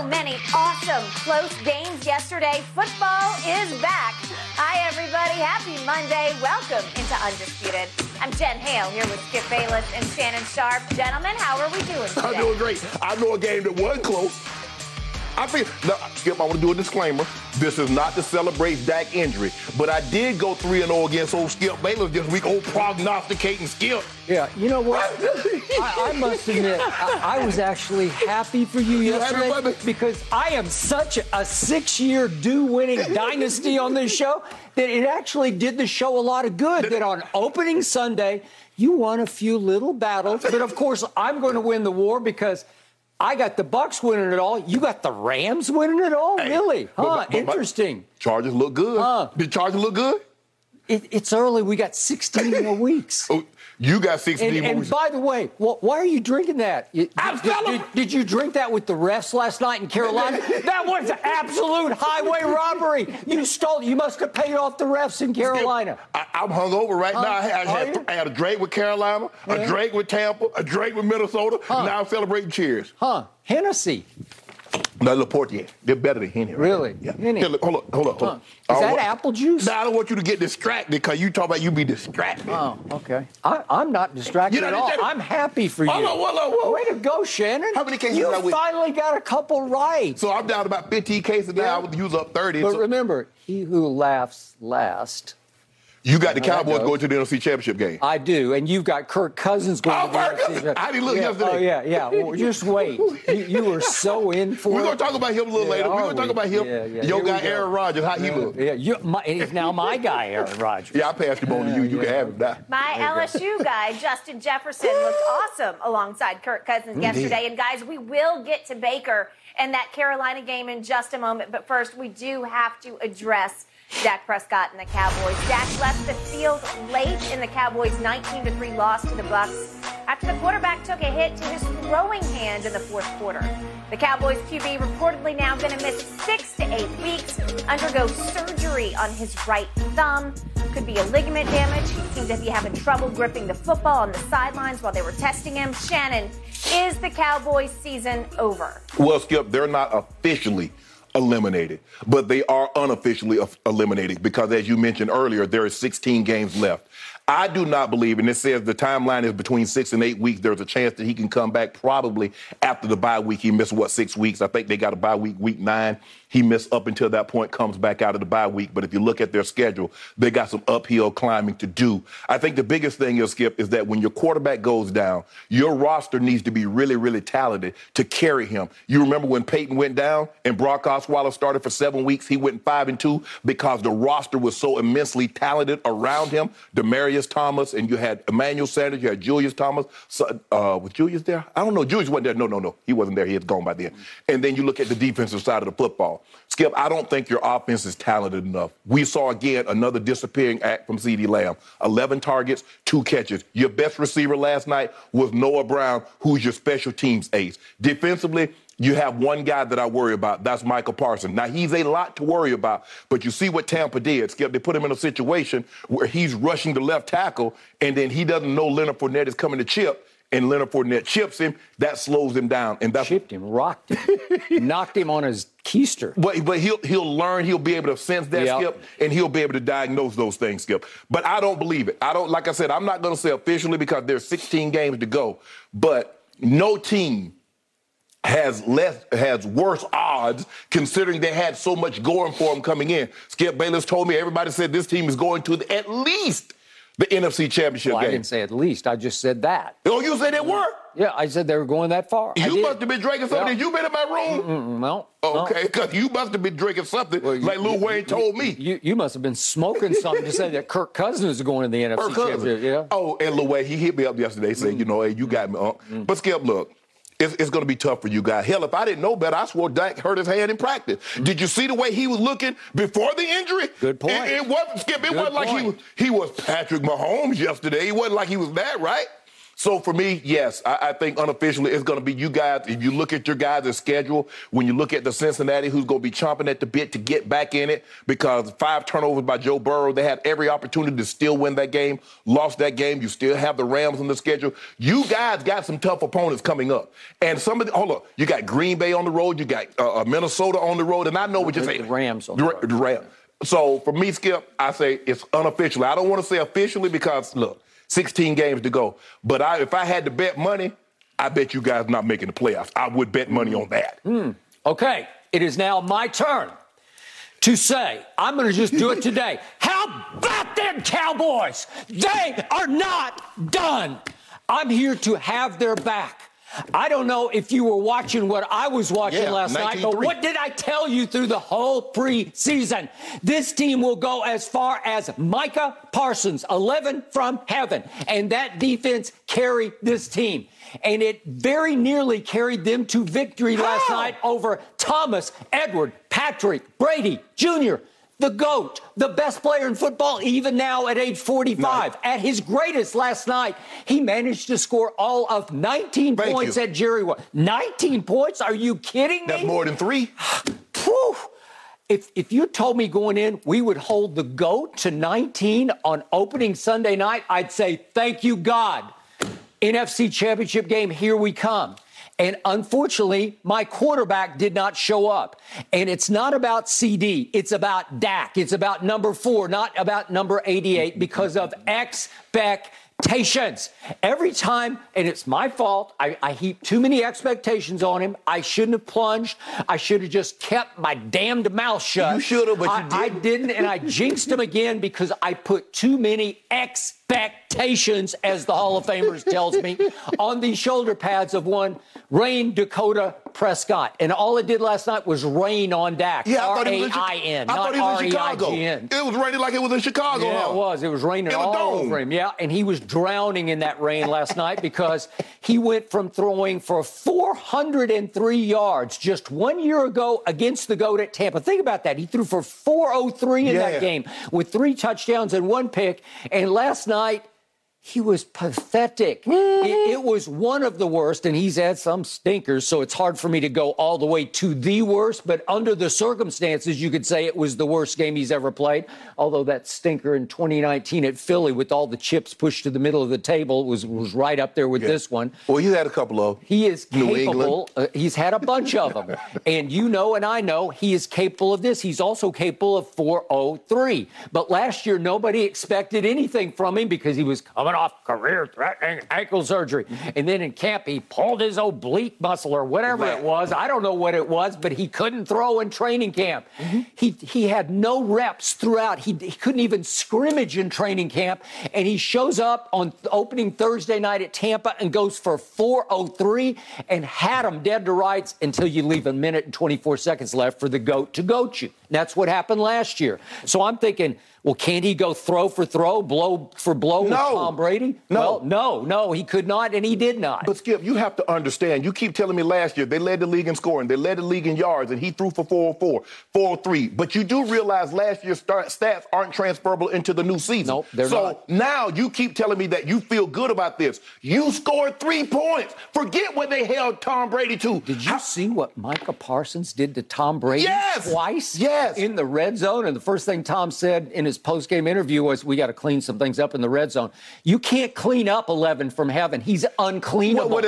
so many awesome close games yesterday. Football is back. Hi, everybody. Happy Monday. Welcome into Undisputed. I'm Jen Hale here with Skip Bayless and Shannon Sharp. Gentlemen, how are we doing today? I'm doing great. I know a game that wasn't close. Skip, I want to do a disclaimer. This is not to celebrate Dak's injury, but I did go 3-0 against old Skip Bayless this week, old prognosticating Skip. Yeah, you know what? I must admit, I was actually happy for you yesterday because I am such a six-year do-winning dynasty on this show that it actually did the show a lot of good, that on opening Sunday, you won a few little battles. But, of course, I'm going to win the war because I got the Bucks winning it all. You got the Rams winning it all? Hey, really? Huh, but interesting. Chargers look good. Did Chargers look good? It's early. We got 16 more weeks. Oh, you got 16 more weeks. And by the way, why are you drinking that? Did you drink that with the refs last night in Carolina? That was absolute highway robbery. You stole it. You must have paid off the refs in Carolina. I'm hungover right now. I had a drink with Carolina, a drink with Tampa, a drink with Minnesota. Now I'm celebrating cheers. Hennessy. No, LaPortier. They're better than Henny. Right? Really? Yeah. Henny. Here, look, hold on. Is that apple juice? No, I don't want you to get distracted because you talk about you be distracted. Oh, okay. I'm not distracted at all. I'm happy for you. Hold on. Way to go, Shannon. How many cases did I win? You finally got a couple right. So I'm down about 15 cases now. I would use up 30. But remember, he who laughs last. You got the Cowboys going to the NFC Championship game. I do, and you've got Kirk Cousins going to the NFC Championship. How did he look yesterday? Oh, yeah. Well, just wait. You were so in for We're going to talk about him a little later. We're going to talk about him. Yeah. Your guy, Aaron Rodgers, how he looked. Yeah, he's now my guy, Aaron Rodgers. Yeah, I passed him on to you. You can have him now. My LSU guy, Justin Jefferson, looked awesome alongside Kirk Cousins yesterday. And, guys, we will get to Baker and that Carolina game in just a moment. But first, we do have to address Dak Prescott and the Cowboys. Dak left the field late in the Cowboys' 19-3 loss to the Bucks after the quarterback took a hit to his throwing hand in the fourth quarter. The Cowboys QB reportedly now going to miss 6 to 8 weeks, undergo surgery on his right thumb. Could be a ligament damage. He seemed to be having trouble gripping the football on the sidelines while they were testing him. Shannon, is the Cowboys' season over? Well, Skip, they're not officially eliminated, but they are unofficially eliminated because, as you mentioned earlier, there are 16 games left. I do not believe, and it says the timeline is between 6 and 8 weeks, there's a chance that he can come back probably after the bye week. He missed, 6 weeks? I think they got a bye week, week 9. He missed up until that point, comes back out of the bye week. But if you look at their schedule, they got some uphill climbing to do. I think the biggest thing, Skip, is that when your quarterback goes down, your roster needs to be really, really talented to carry him. You remember when Peyton went down and Brock Osweiler started for 7 weeks, he went 5-2 because the roster was so immensely talented around him. Demarius Thomas, and you had Emmanuel Sanders, you had Julius Thomas. So, was Julius there? I don't know. Julius wasn't there. No. He wasn't there. He had gone by then. And then you look at the defensive side of the football. Skip, I don't think your offense is talented enough. We saw, again, another disappearing act from CeeDee Lamb. 11 targets, 2 catches. Your best receiver last night was Noah Brown, who's your special teams ace. Defensively, you have one guy that I worry about. That's Michael Parsons. Now, he's a lot to worry about, but you see what Tampa did, Skip. They put him in a situation where he's rushing the left tackle, and then he doesn't know Leonard Fournette is coming to chip, and Leonard Fournette chips him. That slows him down. And that's chipped him, rocked him, knocked him on his keister. But he'll learn. He'll be able to sense that, Skip, and he'll be able to diagnose those things, Skip. But I don't believe it. I don't. Like I said, I'm not going to say officially because there's 16 games to go, but no team has worse odds considering they had so much going for them coming in. Skip Bayless told me everybody said this team is going to at least the NFC Championship game. I didn't say at least. I just said that. Oh, you said they were? Yeah, I said they were going that far. You must have been drinking something. You been in my room? No. Okay, because you must have been drinking something like Lil Wayne told me. You must have been smoking something to say that Kirk Cousins is going to the NFC Championship. Yeah. Oh, and Lil Wayne, he hit me up yesterday saying, you know, hey, you got me. But Skip, look. It's going to be tough for you guys. Hell, if I didn't know better, I swore Dak hurt his hand in practice. Did you see the way he was looking before the injury? Good point. It wasn't, Skip, it wasn't like he was Patrick Mahomes yesterday. It wasn't like he was that, right? So for me, yes, I think unofficially it's going to be you guys. If you look at your guys' schedule, when you look at the Cincinnati, who's going to be chomping at the bit to get back in it, because 5 turnovers by Joe Burrow, they had every opportunity to still win that game, lost that game. You still have the Rams on the schedule. You guys got some tough opponents coming up. And some of the, hold on, you got Green Bay on the road, you got Minnesota on the road, and I know what you're saying. Rams on the road. Rams. So for me, Skip, I say it's unofficially. I don't want to say officially because, look, 16 games to go. But if I had to bet money, I bet you guys not making the playoffs. I would bet money on that. Okay. It is now my turn to say, I'm going to just do it today. How about them Cowboys? They are not done. I'm here to have their back. I don't know if you were watching what I was watching last night, but what did I tell you through the whole preseason? This team will go as far as Micah Parsons, 11 from heaven. And that defense carried this team. And it very nearly carried them to victory last night over Thomas, Edward, Patrick, Brady, Jr., the GOAT, the best player in football, even now at age 45. At his greatest last night, he managed to score all of 19 points at Jerry World. 19 points? Are you kidding me? That's more than 3. If you told me going in we would hold the GOAT to 19 on opening Sunday night, I'd say, thank you, God. NFC Championship game, here we come. And unfortunately, my quarterback did not show up. And it's not about CD. It's about Dak. It's about number 4, not about number 88, because of expectations. Every time, and it's my fault, I heap too many expectations on him. I shouldn't have plunged. I should have just kept my damned mouth shut. You should have, but you didn't. I didn't, and I jinxed him again because I put too many expectations, as the Hall of Famers tells me, on the shoulder pads of one Rain Dakota Prescott. And all it did last night was rain on Dak. Yeah, R-A-I-N, not R-E-I-G-N. It was raining like it was in Chicago. Yeah, it was. It was raining all over him. Yeah, and he was drowning in that rain last night because he went from throwing for 403 yards just 1 year ago against the GOAT at Tampa. Think about that. He threw for 403 in that game with 3 touchdowns and 1 pick. And last night, he was pathetic. It was one of the worst, and he's had some stinkers, so it's hard for me to go all the way to the worst, but under the circumstances, you could say it was the worst game he's ever played, although that stinker in 2019 at Philly with all the chips pushed to the middle of the table was right up there with this one. Well, you had a couple of He is capable. He's had a bunch of them. And you know and I know he is capable of this. He's also capable of 403. But last year, nobody expected anything from him because he was coming off career-threatening ankle surgery. And then in camp, he pulled his oblique muscle or whatever it was. I don't know what it was, but he couldn't throw in training camp. He had no reps throughout. He couldn't even scrimmage in training camp. And he shows up on opening Thursday night at Tampa and goes for 403 and had him dead to rights until you leave a minute and 24 seconds left for the GOAT to goat you. And that's what happened last year. So I'm thinking, well, can't he go throw for throw, blow for blow with Tom Brady? No. Well, no, he could not, and he did not. But, Skip, you have to understand. You keep telling me last year they led the league in scoring, they led the league in yards, and he threw for 404, 403. But you do realize last year's stats aren't transferable into the new season. Nope, they're not. So now you keep telling me that you feel good about this. You scored 3 points. Forget what they held Tom Brady to. Did you see what Micah Parsons did to Tom Brady twice? Yes. In the red zone, and the first thing Tom said in his post-game interview was, we got to clean some things up in the red zone. You can't clean up 11 from heaven. He's uncleanable.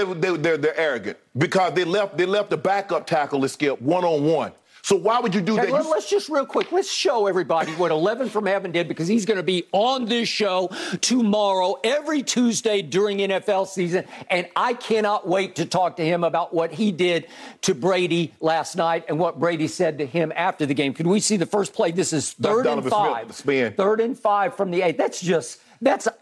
They're arrogant because they left the backup tackle to Skip one-on-one. So why would you do that? Let's just real quick, let's show everybody what 11 from heaven did, because he's going to be on this show tomorrow, every Tuesday during NFL season, and I cannot wait to talk to him about what he did to Brady last night and what Brady said to him after the game. Can we see the first play? This is 3rd and 5. Third and 5 from the 8. That's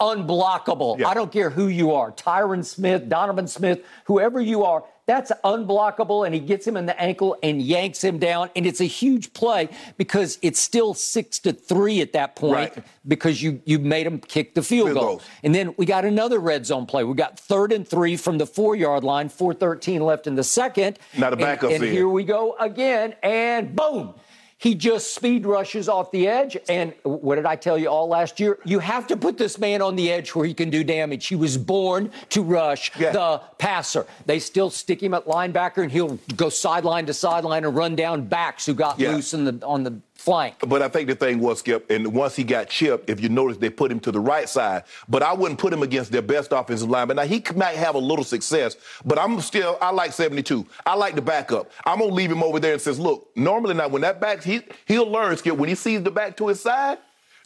unblockable. I don't care who you are, Tyron Smith, Donovan Smith, whoever you are. That's unblockable, and he gets him in the ankle and yanks him down. And it's a huge play because it's still 6-3 at that point because you made him kick the field goal. And then we got another red zone play. We got 3rd and 3 from the 4-yard line, 4:13 left in the second. Not a backup. And here we go again, and boom. He just speed rushes off the edge. And what did I tell you all last year? You have to put this man on the edge where he can do damage. He was born to rush the passer. They still stick him at linebacker, and he'll go sideline to sideline and run down backs who got loose in the, on the flank. But I think the thing was, Skip, and once he got chipped, if you notice, they put him to the right side. But I wouldn't put him against their best offensive lineman. Now, he might have a little success, but I'm still, I like 72. I like the backup. I'm going to leave him over there and says, look, normally now when that back, he'll learn, Skip, when he sees the back to his side,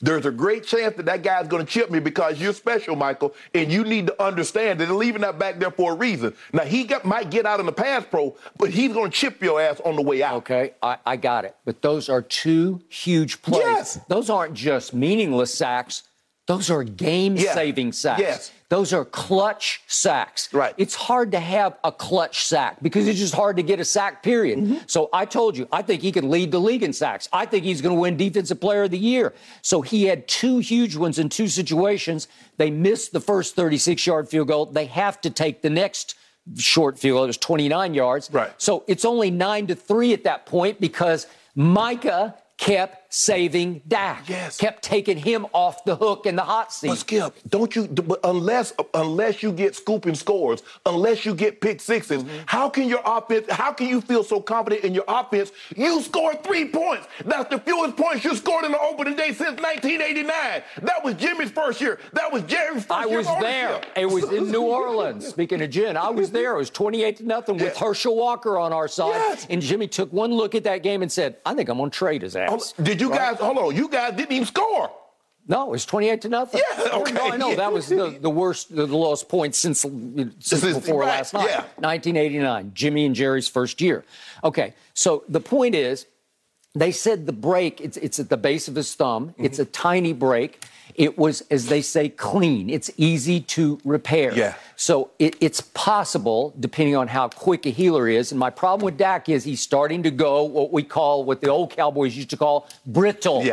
there's a great chance that that guy's going to chip me because you're special, Michael, and you need to understand that they're leaving that back there for a reason. Now, he might get out in the pass pro, but he's going to chip your ass on the way out. Okay, I got it. But those are two huge plays. Yes. Those aren't just meaningless sacks. Those are game-saving sacks. Yes. Those are clutch sacks. Right. It's hard to have a clutch sack because it's just hard to get a sack, period. So I told you, I think he can lead the league in sacks. I think he's going to win Defensive Player of the Year. So he had two huge ones in two situations. They missed the first 36-yard field goal. They have to take the next short field goal. It was 29 yards. Right. So it's only 9-3 at that point because Micah kept saving Dak, kept taking him off the hook in the hot seat. But Skip, don't you? But unless you get scooping scores, unless you get pick sixes, how can your offense? How can you feel so confident in your offense? You scored 3 points. That's the fewest points you scored in the opening day since 1989. That was Jimmy's first year. That was Jerry's first year. I was there. It was in New Orleans. Speaking of Jen, I was there. It was 28-0 with Herschel Walker on our side, and Jimmy took one look at that game and said, "I think I'm going to trade his ass." Did you guys, hold on, you guys didn't even score. No, it was 28-0. Yeah, okay. No, I know. That was the worst, the lowest point since before last night. 1989, Jimmy and Jerry's first year. Okay, so the point is, they said the break, it's at the base of his thumb. It's a tiny break. It was, as they say, clean. It's easy to repair. So it's possible, depending on how quick a healer is. And my problem with Dak is he's starting to go what the old Cowboys used to call brittle.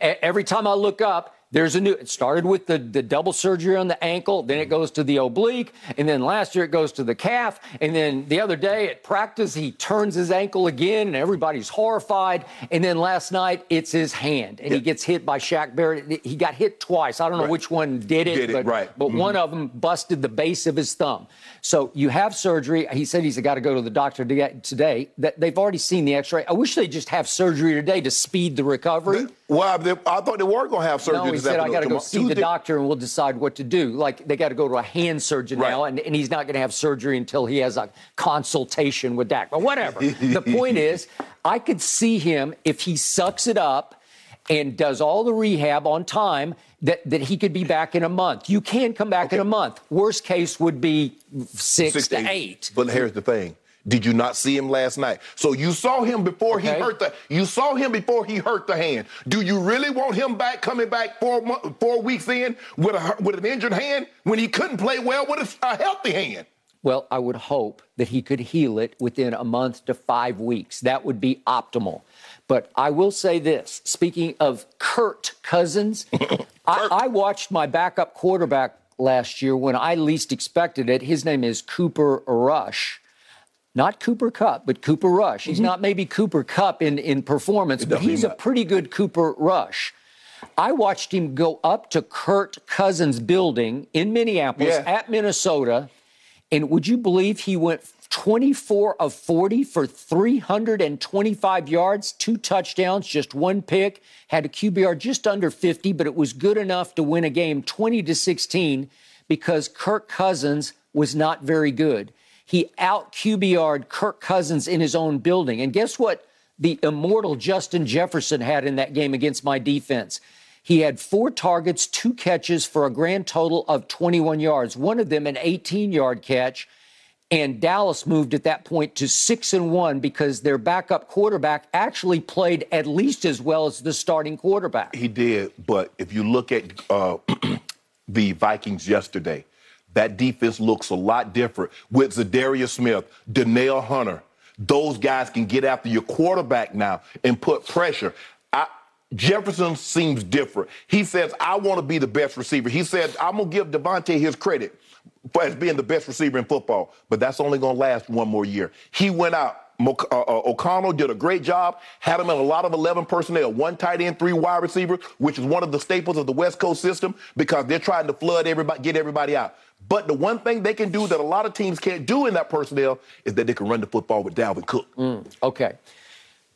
Every time I look up, there's a new, it started with the double surgery on the ankle, then it goes to the oblique, and then last year it goes to the calf, and then the other day at practice he turns his ankle again, and everybody's horrified, and then last night it's his hand, and he gets hit by Shaq Barrett. He got hit twice. I don't know which one did it, but one of them busted the base of his thumb. So you have surgery. He said he's got to go to the doctor today. They've already seen the x-ray. I wish they just have surgery today to speed the recovery. Well, I thought they were going to have surgery. No, he said, I got to go see the doctor and we'll decide what to do. Like, they got to go to a hand surgeon now, and he's not going to have surgery until he has a consultation with Dak. But whatever. The point is, I could see him, if he sucks it up and does all the rehab on time, that he could be back in a month. You can come back in a month. Worst case would be six to eight. But here's the thing. Did you not see him last night? So you saw him before he hurt the. You saw him before he hurt the hand. Do you really want him back, coming back 4 weeks in with an injured hand when he couldn't play well with a healthy hand? Well, I would hope that he could heal it within a month to 5 weeks. That would be optimal. But I will say this: speaking of Kirk Cousins, I watched my backup quarterback last year when I least expected it. His name is Cooper Rush. Not Cooper Kupp, but Cooper Rush. He's not maybe Cooper Kupp in performance, but he's a pretty good Cooper Rush. I watched him go up to Kirk Cousins' building in Minneapolis at Minnesota, and would you believe he went 24 of 40 for 325 yards, 2 touchdowns, just 1 pick, had a QBR just under 50, but it was good enough to win a game 20-16 because Kirk Cousins was not very good. He out-QBR'd Kirk Cousins in his own building. And guess what the immortal Justin Jefferson had in that game against my defense? He had 4 targets, 2 catches for a grand total of 21 yards, one of them an 18-yard catch. And Dallas moved at that point to 6-1 because their backup quarterback actually played at least as well as the starting quarterback. He did, but if you look at the Vikings yesterday, that defense looks a lot different with Zadarius Smith, Danielle Hunter. Those guys can get after your quarterback now and put pressure. Jefferson seems different. He says, I want to be the best receiver. He says, I'm going to give Devontae his credit for as being the best receiver in football, but that's only going to last 1 more year. He went out. O'Connell did a great job, had him in a lot of 11 personnel, one tight end, three wide receiver, which is one of the staples of the West Coast system because they're trying to flood everybody, get everybody out. But the one thing they can do that a lot of teams can't do in that personnel is that they can run the football with Dalvin Cook. Okay.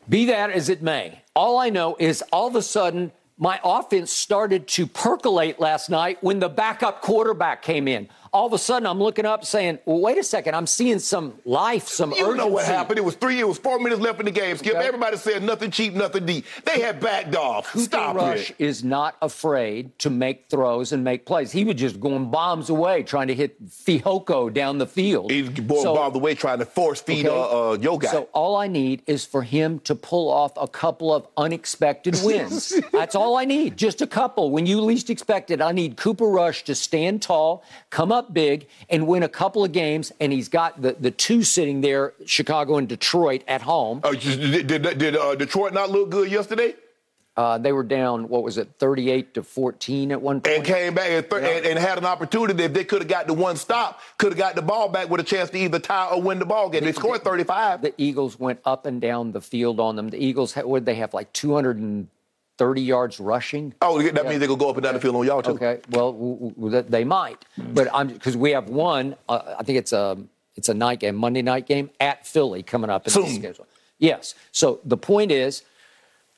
Be that as it may, all I know is all of a sudden my offense started to percolate last night when the backup quarterback came in. All of a sudden, I'm looking up saying, well, wait a second, I'm seeing some life, some urgency. You know what happened. It was 4 minutes left in the game, Skip. Okay. Everybody said nothing cheap, nothing deep. They had backed off. Stop it. Cooper Rush is not afraid to make throws and make plays. He was just going bombs away trying to hit Fihoko down the field. He was going bombs away trying to force feed Yo guy. So all I need is for him to pull off a couple of unexpected wins. That's all I need, just a couple. When you least expect it, I need Cooper Rush to stand tall, come up big and win a couple of games, and he's got the two sitting there, Chicago and Detroit at home. Did Detroit not look good yesterday? They were down, what was it, 38-14 at one point. And came back and had an opportunity. If they could have got the one stop, could have got the ball back with a chance to either tie or win the ball game. They scored 35. The Eagles went up and down the field on them. The Eagles, what did they have, like 230 yards rushing. Oh, that means they're going to go up and down the field on y'all, too. Okay, well, they might. But because we have one, I think it's a night game, Monday night game at Philly coming up in the schedule. Yes. So the point is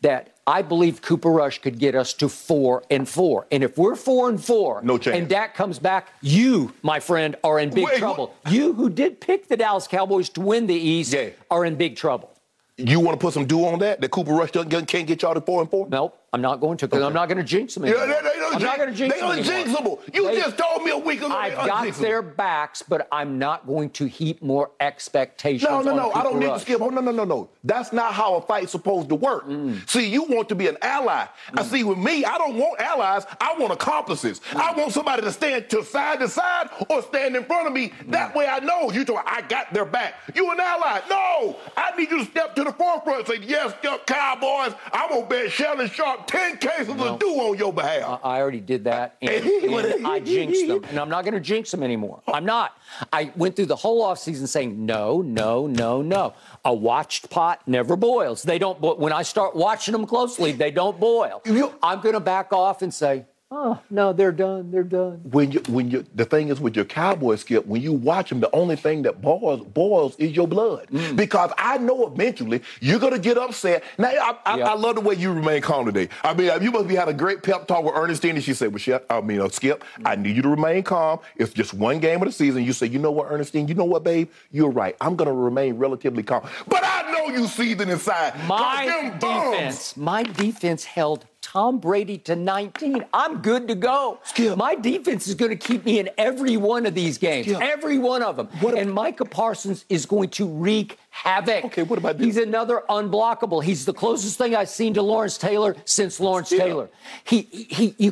that I believe Cooper Rush could get us to 4-4. And if we're 4-4, no chance. And Dak comes back, you, my friend, are in big trouble. What? You, who did pick the Dallas Cowboys to win the East, are in big trouble. You want to put some dew on that? That Cooper Rush can't get y'all to 4-4? Nope, I'm not going to, because I'm not going to jinx them anymore. I'm not going to jinx them anymore. They're unjinxable. You just told me a week ago. I've got their backs, but I'm not going to heap more expectations on Cooper Rush. No, I don't need to skip. No. That's not how a fight's supposed to work. See, you want to be an ally. I see, with me, I don't want allies. I want accomplices. I want somebody to stand to side or stand in front of me. That way I know. You told me I got their back. You an ally. No, I need you to step to the forefront and say, yes, Cowboys, I'm going to bet Sheldon Sharp 10 cases of dew on your behalf. I already did that, and I jinxed them. And I'm not going to jinx them anymore. I'm not. I went through the whole offseason saying, no. A watched pot never boils. They don't boil. When I start watching them closely, they don't boil. I'm going to back off and say, oh, no, they're done. They're done. The thing is with your Cowboy, Skip, when you watch them, the only thing that boils is your blood. Because I know eventually you're going to get upset. Now, I love the way you remain calm today. I mean, you must be had a great pep talk with Ernestine, and she said, Skip, I need you to remain calm. It's just one game of the season. You say, you know what, Ernestine, you know what, babe? You're right. I'm going to remain relatively calm. But I know you seething inside. My defense held Tom Brady to 19. I'm good to go. Skip. My defense is going to keep me in every one of these games, every one of them. And Micah Parsons is going to wreak havoc. Okay, what about this? He's another unblockable. He's the closest thing I've seen to Lawrence Taylor since Lawrence Taylor. You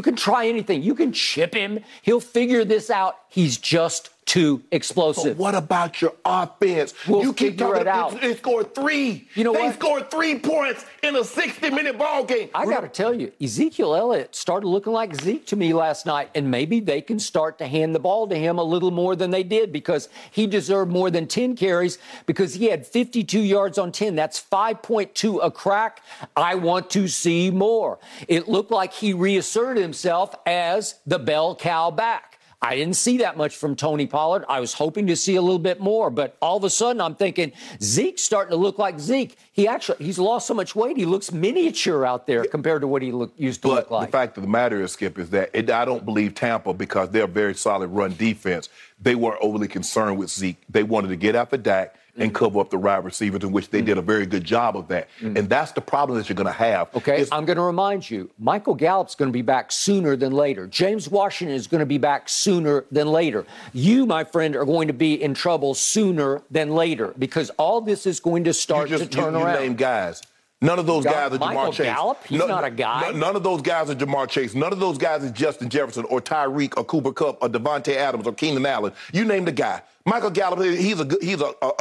can try anything. You can chip him. He'll figure this out. He's just too explosive. But what about your offense? You keep talking about they scored three. You know what? They scored 3 points in a 60-minute ball game. I got to tell you, Ezekiel Elliott started looking like Zeke to me last night, and maybe they can start to hand the ball to him a little more than they did because he deserved more than 10 carries because he had 52 yards on 10. That's 5.2 a crack. I want to see more. It looked like he reasserted himself as the bell cow back. I didn't see that much from Tony Pollard. I was hoping to see a little bit more, but all of a sudden I'm thinking Zeke's starting to look like Zeke. He's lost so much weight, he looks miniature out there compared to what he used to look like. The fact of the matter is, Skip, is that I don't believe Tampa because they're a very solid run defense. They weren't overly concerned with Zeke. They wanted to get after Dak and cover up the wide receivers, in which they did a very good job of that. And that's the problem that you're going to have. Okay, I'm going to remind you, Michael Gallup's going to be back sooner than later. James Washington is going to be back sooner than later. You, my friend, are going to be in trouble sooner than later because all this is going to start to turn around. You name guys. None of those guys are Jamar Chase. Gallup, he's not a guy. None of those guys are Jamar Chase. None of those guys are Justin Jefferson or Tyreek or Cooper Kupp or Devontae Adams or Keenan Allen. You name the guy. Michael Gallup, he's a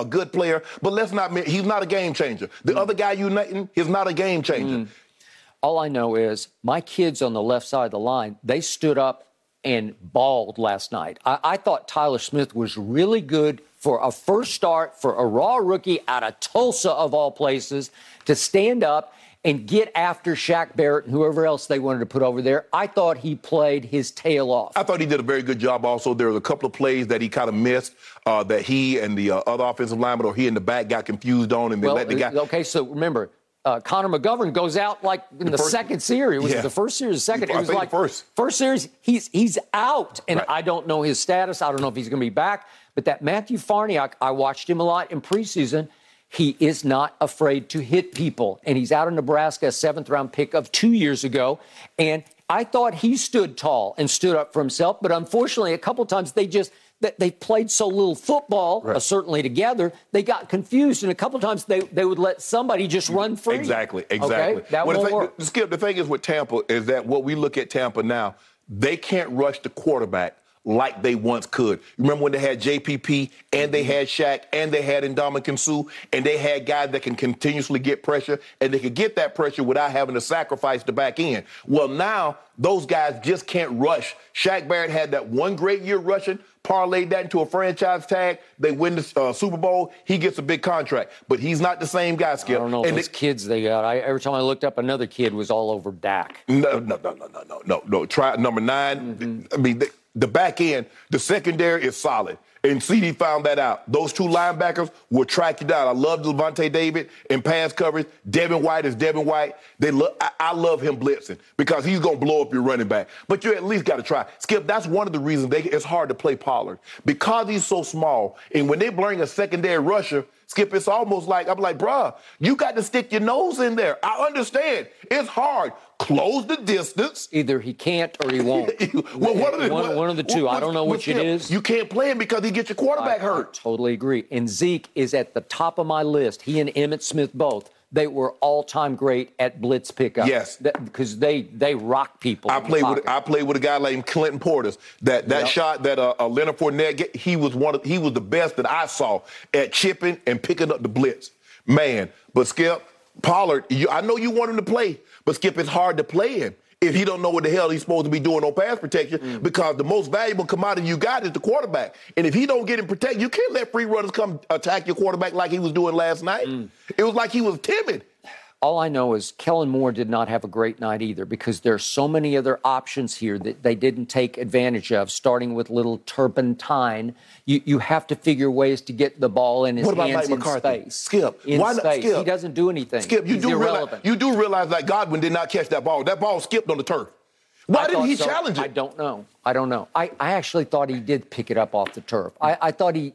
good player, but he's not a game changer. The other guy you named is not a game changer. All I know is my kids on the left side of the line, they stood up and bawled last night. I thought Tyler Smith was really good for a first start for a raw rookie out of Tulsa, of all places, to stand up and get after Shaq Barrett and whoever else they wanted to put over there. I thought he played his tail off. I thought he did a very good job also. There was a couple of plays that he kind of missed that he and the other offensive lineman or he in the back got confused on and they let the guy. Okay, so remember, Connor McGovern goes out like in the second series. Was it the first series or the second? It was like first series, he's out. And I don't know his status. I don't know if he's going to be back. But that Matthew Farniak, I watched him a lot in preseason. He is not afraid to hit people. And he's out of Nebraska, a seventh-round pick of 2 years ago. And I thought he stood tall and stood up for himself. But unfortunately, a couple times they played so little football, certainly together, they got confused. And a couple times they would let somebody just run free. Exactly. Okay? That won't work. Skip, the thing is with Tampa is that what we look at Tampa now, they can't rush the quarterback like they once could. Remember when they had JPP and they had Shaq and they had Ndamukong Suh and they had guys that can continuously get pressure and they could get that pressure without having to sacrifice the back end. Well, now those guys just can't rush. Shaq Barrett had that one great year rushing, parlayed that into a franchise tag. They win the Super Bowl. He gets a big contract. But he's not the same guy, Skip. I don't know those kids they got. Every time I looked up, another kid was all over Dak. No. Try number 9. I mean, the back end, the secondary is solid. And CD found that out. Those two linebackers will track you down. I love Levante David in pass coverage. Devin White is Devin White. I love him blitzing because he's going to blow up your running back. But you at least got to try. Skip, that's one of the reasons it's hard to play Pollard because he's so small. And when they bring a secondary rusher, Skip, it's almost like, I'm like, bruh, you got to stick your nose in there. I understand. It's hard. Close the distance. Either he can't or he won't. One of the two. I don't know which it is. You can't play him because he gets your quarterback hurt. I totally agree. And Zeke is at the top of my list. He and Emmitt Smith both. They were all-time great at blitz pickup. Yes, because they rock people. I played with a guy named Clinton Portis. That shot that Leonard Fournette get, he was the best that I saw at chipping and picking up the blitz. Man, but Skip Pollard, I know you want him to play, but Skip, it's hard to play him if he don't know what the hell he's supposed to be doing on pass protection because the most valuable commodity you got is the quarterback. And if he don't get him protected, you can't let free runners come attack your quarterback like he was doing last night. It was like he was timid. All I know is Kellen Moore did not have a great night either because there's so many other options here that they didn't take advantage of, starting with little turpentine. You have to figure ways to get the ball in his hands in space. Skip, why not? Skip. He doesn't do anything. Skip, you do realize that Godwin did not catch that ball. That ball skipped on the turf. Why didn't he challenge it? I don't know. I actually thought he did pick it up off the turf. I thought he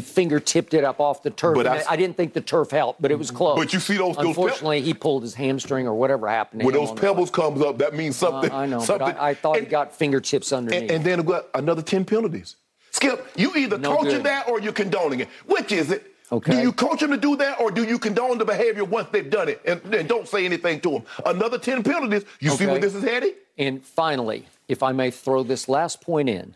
fingertipped it up off the turf. But I didn't think the turf helped, but it was close. But you see those unfortunately, he pulled his hamstring or whatever happened to him. When those pebbles comes up, that means something. I know, something. But I thought he got fingertips underneath. And then got another 10 penalties. Skip, you either coaching that or you're condoning it. Which is it? Okay. Do you coach them to do that or do you condone the behavior once they've done it and don't say anything to them? Another 10 penalties. You see where this is headed? And finally, if I may throw this last point in,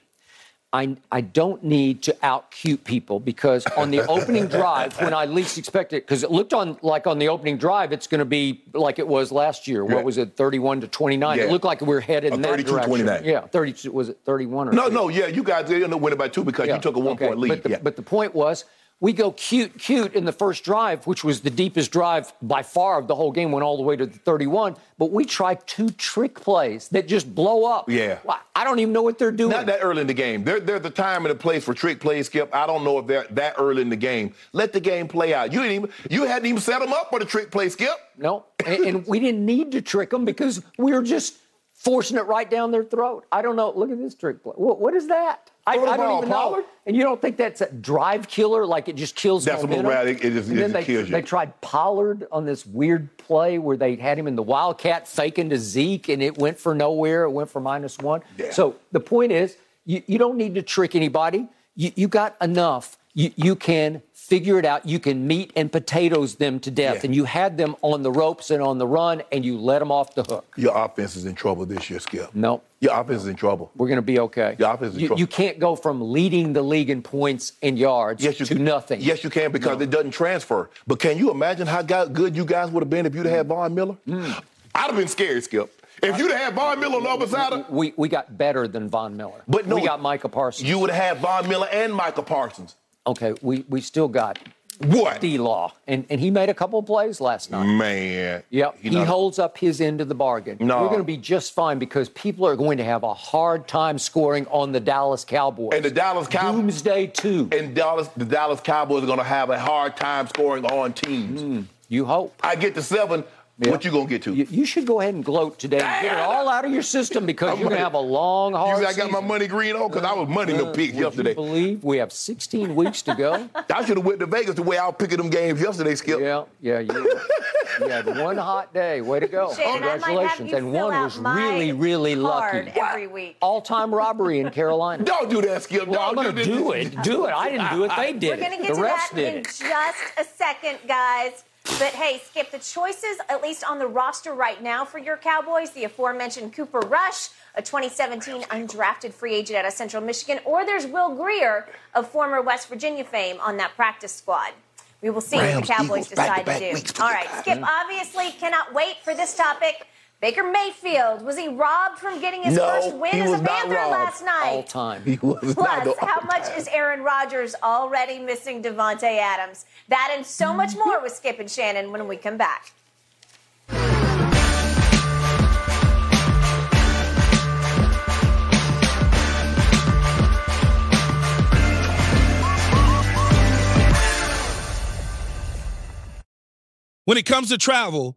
I don't need to out-cute people because on the opening drive, when I least expected it, because it looked on the opening drive, it's going to be like it was last year. What was it, 31-29? Yeah. It looked like we were headed in that direction. 29. Yeah, 32. Was it 31 or no, yeah, you guys ended up winning by 2 because you took a one-point lead. But the point was, we go cute in the first drive, which was the deepest drive by far of the whole game, went all the way to the 31. But we tried 2 trick plays that just blow up. Yeah. I don't even know what they're doing. Not that early in the game. There's a time and a place for trick plays, Skip. I don't know if they're that early in the game. Let the game play out. You hadn't even set them up for the trick play, Skip. No. And we didn't need to trick them because we were just forcing it right down their throat. I don't know. Look at this trick play. What is that? I don't even know. And you don't think that's a drive killer, like it just kills momentum? That's a it just kills you. They tried Pollard on this weird play where they had him in the Wildcat faking to Zeke, and it went for nowhere. It went for -1. Yeah. So the point is, you don't need to trick anybody. You got enough. You can figure it out. You can meat and potatoes them to death. Yeah. And you had them on the ropes and on the run, and you let them off the hook. Your offense is in trouble this year, Skip. No. Your offense is in trouble. We're going to be okay. Your offense is in trouble. You can't go from leading the league in points and yards to nothing. Yes, you can because it doesn't transfer. But can you imagine how good you guys would have been if you'd had Von Miller? I'd have been scared, Skip. If you'd have had Von Miller on the other side of... We got better than Von Miller. But no, we got Micah Parsons. You would have had Von Miller and Micah Parsons. Okay, we still got what? D-Law. And he made a couple of plays last night. Man. Yep, he holds up his end of the bargain. No. We're going to be just fine because people are going to have a hard time scoring on the Dallas Cowboys. And the Dallas Cowboys. Doomsday 2. And the Dallas Cowboys are going to have a hard time scoring on teams. You hope. I get to 7. Yeah. What you gonna get to? You should go ahead and gloat today and get it all out of your system because you're gonna have a long, hard season. I got my money green on because I was money to pick yesterday. Would you believe we have 16 weeks to go? I should have went to Vegas the way I was picking them games yesterday, Skip. You had one hot day. Way to go. Shane, congratulations. And one was really, really lucky. Every week. All-time robbery in Carolina. Don't do that, Skip. Well, I'm gonna do it. I didn't do it. They did it. We're gonna get to that in just a second, guys. But, hey, Skip, the choices, at least on the roster right now for your Cowboys, the aforementioned Cooper Rush, a 2017 undrafted free agent out of Central Michigan, or there's Will Grier of former West Virginia fame on that practice squad. We will see what the Cowboys decide to do. All right, Skip, obviously cannot wait for this topic. Baker Mayfield, was he robbed from getting his first win as a Panther last night? All time. He was Plus, how much is Aaron Rodgers already missing Devontae Adams? That and so much more with Skip and Shannon when we come back. When it comes to travel,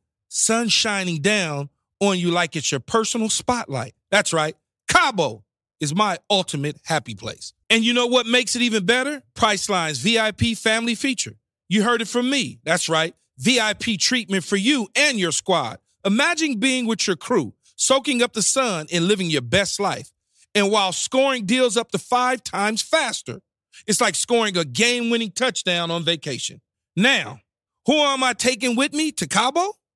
sun shining down on you like it's your personal spotlight. That's right. Cabo is my ultimate happy place. And you know what makes it even better? Priceline's VIP family feature. You heard it from me. That's right. VIP treatment for you and your squad. Imagine being with your crew, soaking up the sun and living your best life. And while scoring deals up to 5 times faster, it's like scoring a game-winning touchdown on vacation. Now, who am I taking with me to Cabo?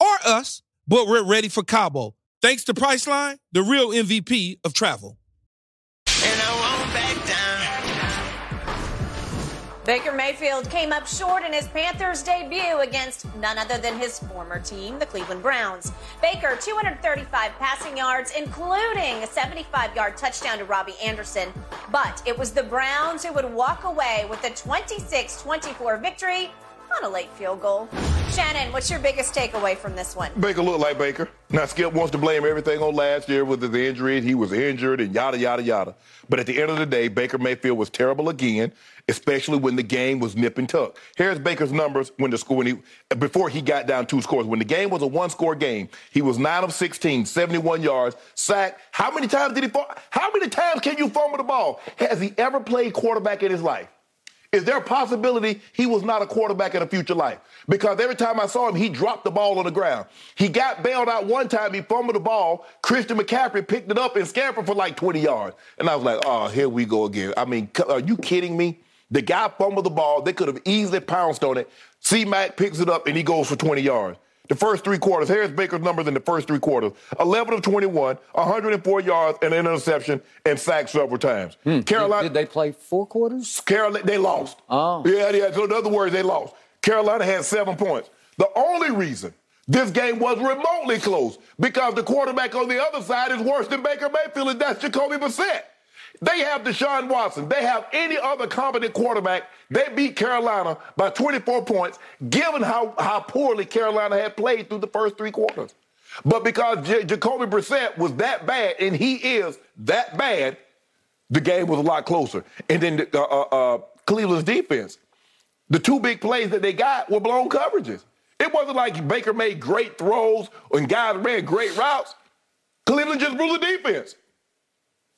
or us, but we're ready for Cabo. Thanks to Priceline, the real MVP of travel. And I won't back down. Baker Mayfield came up short in his Panthers debut against none other than his former team, the Cleveland Browns. Baker, 235 passing yards, including a 75-yard touchdown to Robbie Anderson. But it was the Browns who would walk away with a 26-24 victory on a late field goal. Shannon, what's your biggest takeaway from this one? Baker looked like Baker. Now, Skip wants to blame everything on last year with his injury. He was injured and yada, yada, yada. But at the end of the day, Baker Mayfield was terrible again, especially when the game was nip and tuck. Here's Baker's numbers when the score, before he got down 2 scores. When the game was a 1-score game, he was 9 of 16, 71 yards, sacked. How many times did he fumble? How many times can you fumble the ball? Has he ever played quarterback in his life? Is there a possibility he was not a quarterback in a future life? Because every time I saw him, he dropped the ball on the ground. He got bailed out one time. He fumbled the ball. Christian McCaffrey picked it up and scampered for like 20 yards. And I was like, oh, here we go again. I mean, are you kidding me? The guy fumbled the ball. They could have easily pounced on it. C-Mac picks it up, and he goes for 20 yards. The first 3 quarters, here's Baker's numbers in the first 3 quarters. 11 of 21, 104 yards, and an interception, and sacked several times. Carolina, did they play 4 quarters? Carolina, they lost. Oh. Yeah. So in other words, they lost. Carolina had 7 points. The only reason this game was remotely close, because the quarterback on the other side is worse than Baker Mayfield, and that's Jacoby Brissett. They have Deshaun Watson. They have any other competent quarterback. They beat Carolina by 24 points, given how poorly Carolina had played through the first 3 quarters. But because Jacoby Brissett was that bad, and he is that bad, the game was a lot closer. And then Cleveland's defense, The two big plays that they got were blown coverages. It wasn't like Baker made great throws and guys ran great routes. Cleveland just blew the defense.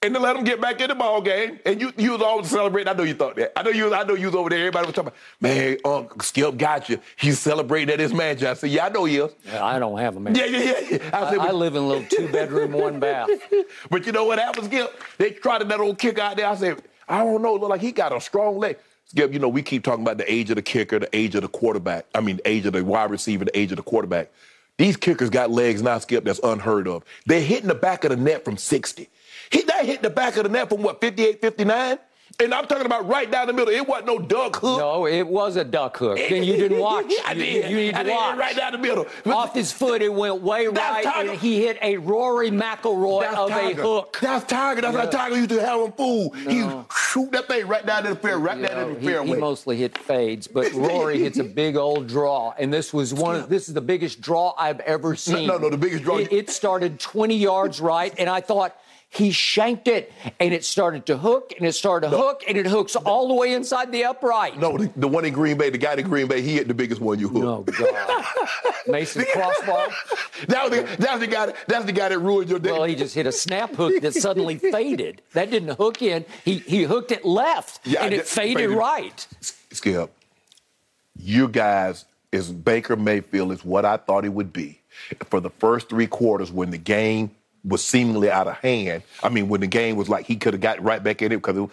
And then let them get back in the ball game. And you was always celebrating. I know you thought that. I know you was over there. Everybody was talking about, man, Skip got you. He's celebrating at his mansion. I said, yeah, I know he is. Yeah, I don't have a mansion. Yeah. I live in a little two-bedroom, one bath. But you know what happened, Skip? They tried that old kick out there. I said, I don't know. Look like he got a strong leg. Skip, you know, we keep talking about the age of the kicker, the age of the quarterback. I mean, the age of the wide receiver, the age of the quarterback. These kickers got legs now, Skip, that's unheard of. They're hitting the back of the net from 60. They hit the back of the net from, what, 58, 59? And I'm talking about right down the middle. It wasn't no duck hook. No, it was a duck hook. Then you didn't watch. I did. You need to watch. Right down the middle. Off his foot, it went way right, Tiger. And he hit a Rory McIlroy of Tiger. A hook. That's Tiger. That's how Tiger used to have him fooled. No. He shoot that thing right down to the fair, fairway. He mostly hit fades, but Rory hits a big old draw, and this was this is the biggest draw I've ever seen. No, the biggest draw. It started 20 yards right, and I thought, he shanked it, and it started to hook, and it started to hook, and it hooks all the way inside the upright. No, the one in Green Bay, the guy in Green Bay, he hit the biggest one you hooked. No, God. Mason Crossbar. That's the guy that ruined your day. Well, he just hit a snap hook that suddenly faded. That didn't hook in. He hooked it left, and it faded right. Skip, you guys, Baker Mayfield is what I thought he would be. For the first three quarters when the game was seemingly out of hand. I mean, when the game was like he could have got right back in it because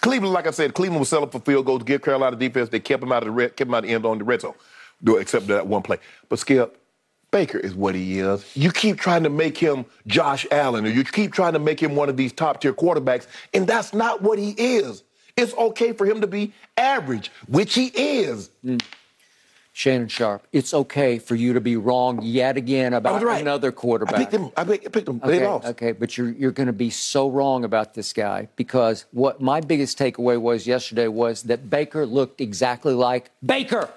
Cleveland, like I said, Cleveland was selling for field goals to give Carolina defense. They kept him out of the end zone, the red zone, except that one play. But Skip, Baker is what he is. You keep trying to make him Josh Allen, or you keep trying to make him one of these top-tier quarterbacks, and that's not what he is. It's okay for him to be average, which he is. Mm. Shannon Sharp, it's okay for you to be wrong yet again about another quarterback. I picked them. Okay, they lost. Okay, but you're going to be so wrong about this guy because what my biggest takeaway was yesterday was that Baker looked exactly like Baker.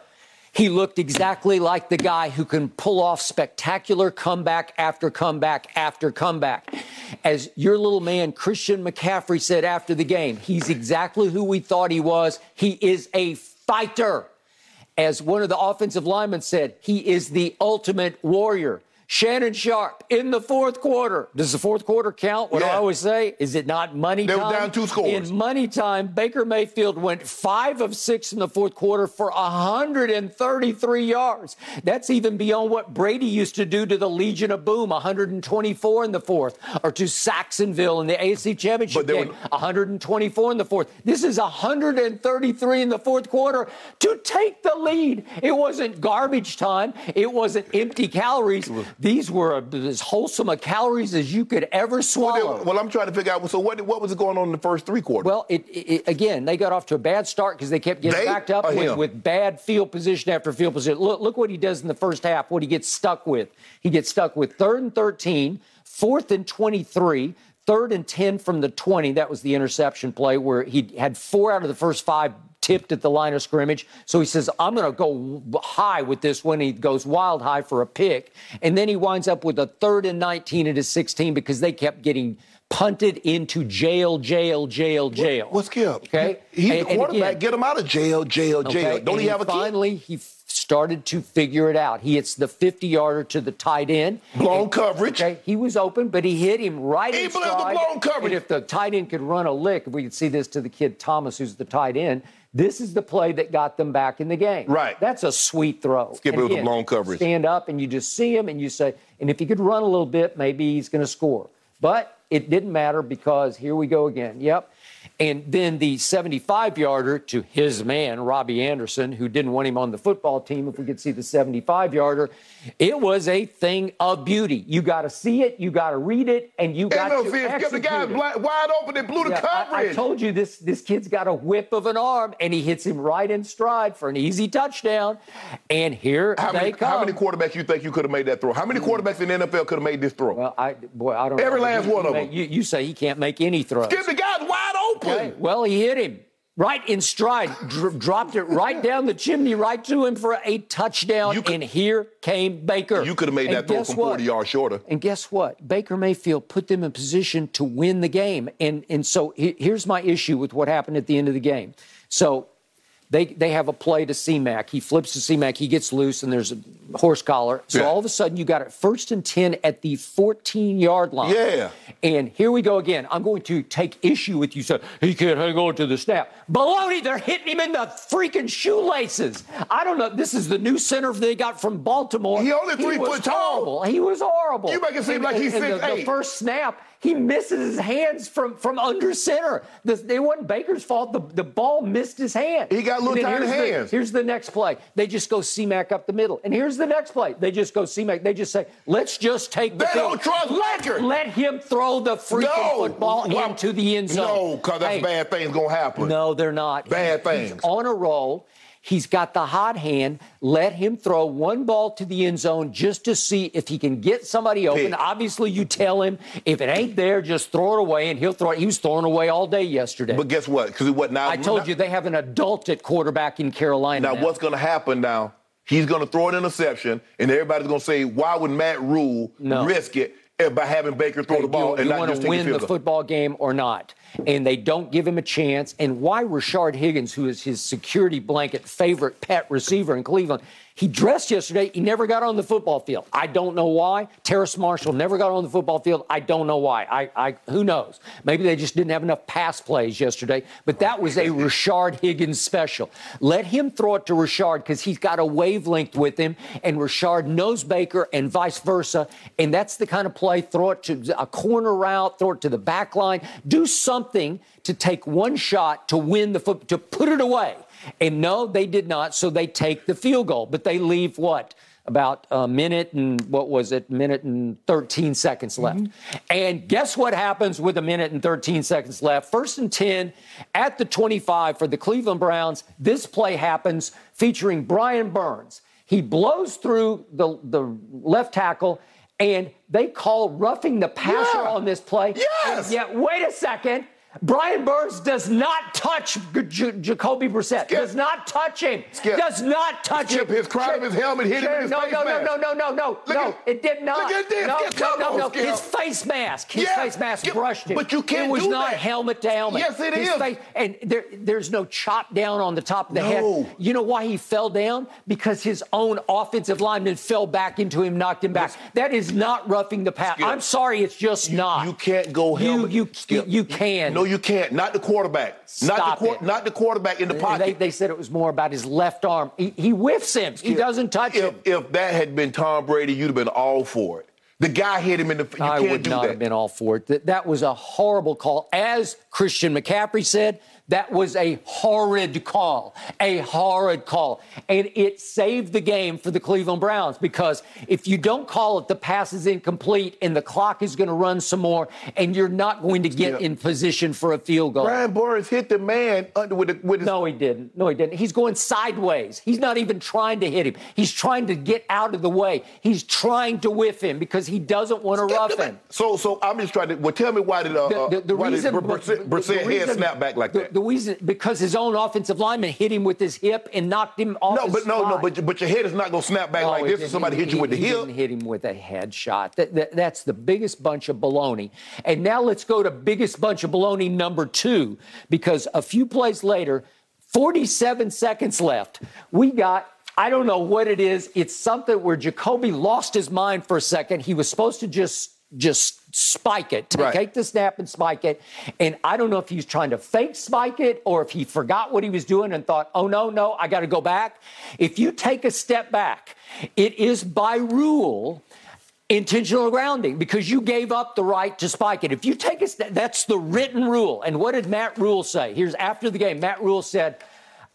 He looked exactly like the guy who can pull off spectacular comeback after comeback after comeback. As your little man, Christian McCaffrey, said after the game, he's exactly who we thought he was. He is a fighter. As one of the offensive linemen said, he is the ultimate warrior. Shannon Sharp in the fourth quarter. Does the fourth quarter count? What do I always say? Is it not money time? They were down two scores. In money time, Baker Mayfield went 5 of 6 in the fourth quarter for 133 yards. That's even beyond what Brady used to do to the Legion of Boom, 124 in the fourth, or to Saxonville in the AFC Championship game, 124 in the fourth. This is 133 in the fourth quarter to take the lead. It wasn't garbage time. It wasn't empty calories. These were as wholesome a calories as you could ever swallow. Well, I'm trying to figure out, so what was going on in the first three quarters? Well, again, they got off to a bad start because they kept getting backed up with bad field position after field position. Look what he does in the first half, what he gets stuck with. He gets stuck with 3rd and 13, 4th and 23, 3rd and 10 from the 20. That was the interception play where he had 4 out of the first 5 tipped at the line of scrimmage. So he says, I'm going to go high with this one. He goes wild high for a pick. And then he winds up with a 3rd and 19 into 16 because they kept getting punted into jail. What's Skip? Okay? He's the quarterback. Again, get him out of jail. Okay. Don't he have a key? Finally, he started to figure it out. He hits the 50-yarder to the tight end. Blown coverage. Okay, he was open, but he hit him right in stride. He blew the blown coverage. And if the tight end could run a lick, if we could see this to the kid Thomas, who's the tight end, this is the play that got them back in the game. Right. That's a sweet throw. Skip it with the blown coverage. Stand up, and you just see him, and you say, and if he could run a little bit, maybe he's going to score. But it didn't matter because here we go again. Yep. And then the 75-yarder to his man, Robbie Anderson, who didn't want him on the football team. If we could see the 75-yarder, it was a thing of beauty. You got to see it, you got to read it, and you got to execute the guy wide open and blew the coverage. I told you this kid's got a whip of an arm, and he hits him right in stride for an easy touchdown. And here they come. How many quarterbacks you think you could have made that throw? How many quarterbacks in the NFL could have made this throw? Well, I don't know. Every last one of them. You say he can't make any throws. Skip, the guy's wide open. Okay. Well, he hit him right in stride, dropped it right down the chimney, right to him for a touchdown, and here came Baker. You could have made that throw from 40 yards shorter. And guess what? Baker Mayfield put them in position to win the game. And so here's my issue with what happened at the end of the game. So They have a play to C-Mac. He flips to C-Mac. He gets loose, and there's a horse collar. So all of a sudden, you got it 1st and 10 at the 14-yard line. Yeah. And here we go again. I'm going to take issue with you. So he can't hang on to the snap. Baloney, they're hitting him in the freaking shoelaces. I don't know. This is the new center they got from Baltimore. He only 3 foot tall. He was horrible. You make it seem like he's 6'8". The first snap, he misses his hands from under center. It wasn't Baker's fault. The ball missed his hand. He got little tiny hands. Here's the next play. They just go C-Mac up the middle. And here's the next play. They just go C-Mac. They just say, let's just take the field. They don't trust Leonard. Let him throw the freaking football into the end zone. No, because that's bad things going to happen. No, they're not. Bad things. He's on a roll. He's got the hot hand. Let him throw one ball to the end zone just to see if he can get somebody open. Obviously, you tell him if it ain't there, just throw it away, and he'll throw it. He was throwing away all day yesterday. But guess what? Because what now? I told you they have an adult at quarterback in Carolina. Now, what's going to happen now? He's going to throw an interception, and everybody's going to say, why would Matt Rule risk it by having Baker throw the ball and not just take the field goal? You want to win the football game or not? And they don't give him a chance. And why Rashard Higgins, who is his security blanket favorite pet receiver in Cleveland, he dressed yesterday. He never got on the football field. I don't know why. Terrace Marshall never got on the football field. I don't know why. Who knows? Maybe they just didn't have enough pass plays yesterday. But that was a Rashard Higgins special. Let him throw it to Rashard because he's got a wavelength with him, and Rashard knows Baker and vice versa. And that's the kind of play. Throw it to a corner route. Throw it to the back line. Do something to take one shot to win the football, to put it away. And no, they did not, so they take the field goal. But they leave, what, about a minute and, minute and 13 seconds left. And guess what happens with a minute and 13 seconds left? 1st and 10 at the 25 for the Cleveland Browns. This play happens featuring Brian Burns. He blows through the left tackle, and they call roughing the passer on this play. Yes! Yeah, wait a second. Brian Burns does not touch Jacoby Brissett. Does not touch him. Does not touch him. His crown of his helmet hit him in his face mask. No, it did not. Look at this. No. His face mask. His face mask brushed him. But you can't do that. It was not helmet to helmet. Yes, it is. And there's no chop down on the top of the head. You know why he fell down? Because his own offensive lineman fell back into him, knocked him back. That is not roughing the pass. I'm sorry, it's just not. You can't go helmet. You can. No, you can't. Not the quarterback. Not the quarterback in the pocket. They said it was more about his left arm. He whiffs him. He doesn't touch him. If that had been Tom Brady, you'd have been all for it. The guy hit him in the face. I would not have been all for it. That was a horrible call. As Christian McCaffrey said, that was a horrid call. A horrid call. And it saved the game for the Cleveland Browns because if you don't call it, the pass is incomplete and the clock is going to run some more and you're not going to get in position for a field goal. Brian Burns hit the man with his... No, he didn't. No, he didn't. He's going sideways. He's not even trying to hit him. He's trying to get out of the way. He's trying to whiff him because he doesn't want to rough him. So I'm just trying to... Well, tell me why did Brissett's head snap back like that? Because his own offensive lineman hit him with his hip and knocked him off his spot. But your head is not going to snap back like this if somebody hit you with the hip. He didn't hit him with a head shot. That's the biggest bunch of baloney. And now let's go to biggest bunch of baloney number 2, because a few plays later, 47 seconds left, we got... I don't know what it is. It's something where Jacoby lost his mind for a second. He was supposed to just spike it, take the snap and spike it. And I don't know if he's trying to fake spike it or if he forgot what he was doing and thought, oh, no, I got to go back. If you take a step back, it is by rule intentional grounding because you gave up the right to spike it. If you take a step, that's the written rule. And what did Matt Rule say? Here's after the game. Matt Rule said,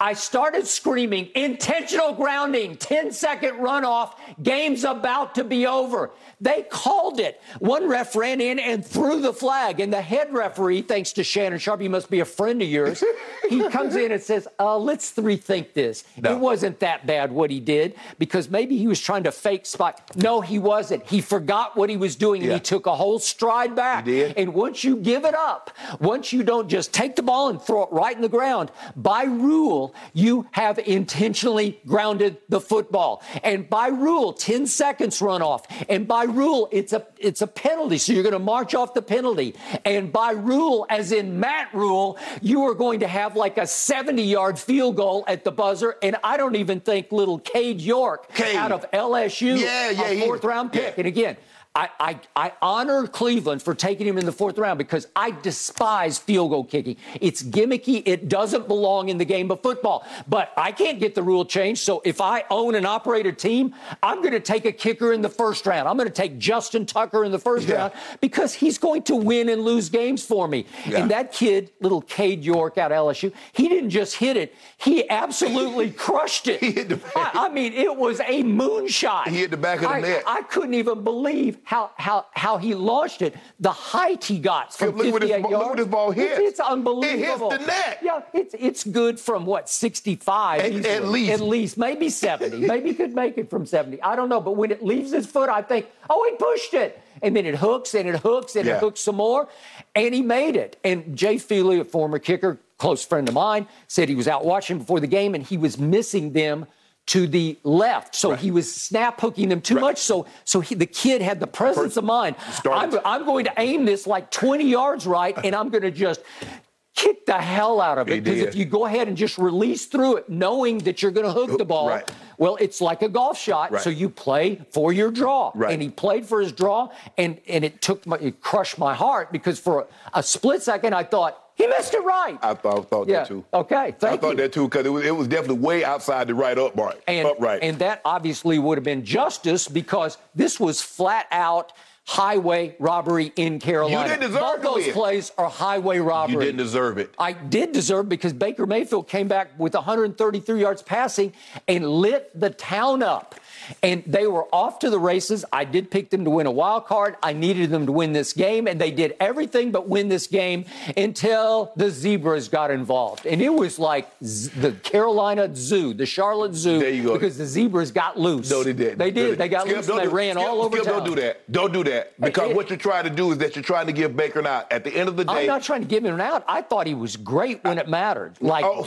I started screaming, intentional grounding, 10-second runoff, game's about to be over. They called it. One ref ran in and threw the flag, and the head referee, thanks to Shannon Sharp, he must be a friend of yours, he comes in and says, let's rethink this. It wasn't that bad what he did, because maybe he was trying to fake spot. No, he wasn't. He forgot what he was doing, and he took a whole stride back. And once you give it up, once you don't just take the ball and throw it right in the ground, by rule, rule, you have intentionally grounded the football. And by rule, 10 seconds runoff. And by rule, it's a penalty. So you're going to march off the penalty. And by rule, as in Matt Rule, you are going to have like a 70-yard field goal at the buzzer. And I don't even think little Cade York out of LSU, a fourth-round pick. Yeah. And again, I honor Cleveland for taking him in the fourth round because I despise field goal kicking. It's gimmicky. It doesn't belong in the game of football. But I can't get the rule changed. So if I own and operate a team, I'm going to take a kicker in the first round. I'm going to take Justin Tucker in the first round because he's going to win and lose games for me. Yeah. And that kid, little Cade York out of LSU, he didn't just hit it. He absolutely crushed it. He hit the back. I mean, it was a moonshot. He hit the back of the net. I couldn't even believe how he launched it, the height he got from 58 yards. Look what his ball hits. It's unbelievable. It hits the net. Yeah, it's good from, what, 65? At least. Maybe 70. Maybe he could make it from 70. I don't know. But when it leaves his foot, I think, oh, he pushed it. And then it hooks, and it hooks, and it hooks some more. And he made it. And Jay Feely, a former kicker, close friend of mine, said he was out watching before the game, and he was missing them to the left. So he was snap hooking them too much. So the kid had the presence of mind. I'm going to aim this like 20 yards right, and I'm going to just kick the hell out of it. Because if you go ahead and just release through it, knowing that you're going to hook the ball, well, it's like a golf shot. So you play for your draw. And he played for his draw, and it crushed my heart because for a split second, I thought, he missed it right. I thought that, too. Okay, I thought that, too, because it was definitely way outside the right upright. And that obviously would have been justice because this was flat-out highway robbery in Carolina. You didn't deserve it. Both those plays are highway robbery. You didn't deserve it. I did deserve it because Baker Mayfield came back with 133 yards passing and lit the town up. And they were off to the races. I did pick them to win a wild card. I needed them to win this game, and they did everything but win this game until the Zebras got involved. And it was like the Carolina Zoo, the Charlotte Zoo, there you go. Because the Zebras got loose. No, they didn't. They did. They got loose. They ran all over town. Don't do that. Don't do that. Because what you're trying to do is that you're trying to give Baker an out. At the end of the day, I'm not trying to give him an out. I thought he was great when it mattered. Like, great.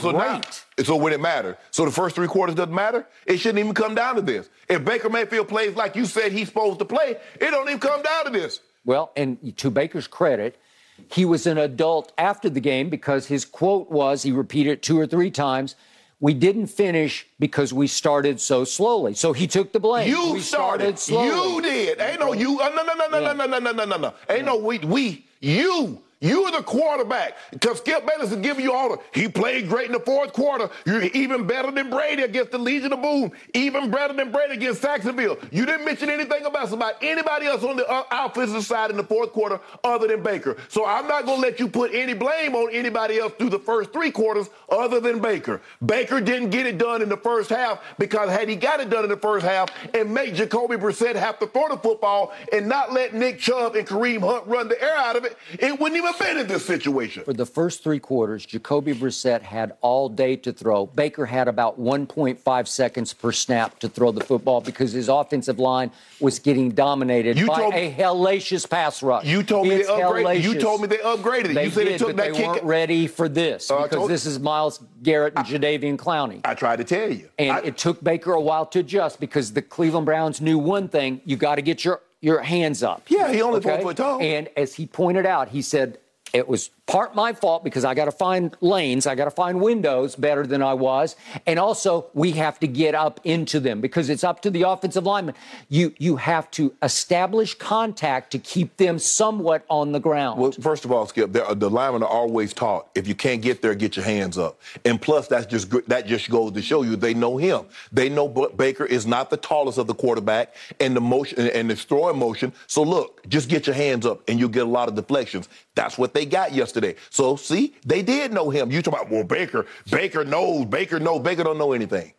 So when it mattered. So the first three quarters doesn't matter? It shouldn't even come down to this. If Baker Mayfield plays like you said he's supposed to play, it don't even come down to this. Well, and to Baker's credit, he was an adult after the game because his quote was, he repeated it 2 or 3 times, we didn't finish because we started so slowly. So he took the blame. You started slowly. You did. Ain't no you. No. Ain't no we. You. You are the quarterback. Because Skip Bayless is giving you all he played great in the fourth quarter. You're even better than Brady against the Legion of Boom. Even better than Brady against Saxonville. You didn't mention anything about anybody else on the offensive side in the fourth quarter other than Baker. So I'm not going to let you put any blame on anybody else through the first three quarters other than Baker. Baker didn't get it done in the first half because had he got it done in the first half and made Jacoby Brissett have to throw the football and not let Nick Chubb and Kareem Hunt run the air out of it, it wouldn't even been in this situation. For the first three quarters, Jacoby Brissett had all day to throw. Baker had about 1.5 seconds per snap to throw the football because his offensive line was getting dominated by a hellacious pass rush. You told me they upgraded it. They weren't ready for this because this is Myles Garrett and Jadeveon Clowney. I tried to tell you. And it took Baker a while to adjust because the Cleveland Browns knew one thing. You got to get your hands up. Yeah, he only 4 foot tall. And as he pointed out, he said, it was part my fault because I got to find lanes, I got to find windows better than I was, and also we have to get up into them because it's up to the offensive lineman. You have to establish contact to keep them somewhat on the ground. Well, first of all, Skip, the linemen are always taught if you can't get there, get your hands up. And plus, that just goes to show you they know him. They know Baker is not the tallest of the quarterback and the motion and the throwing motion. So look, just get your hands up, and you'll get a lot of deflections. That's what they got yesterday. So, see, they did know him. You talk about, well, Baker knows. Baker don't know anything.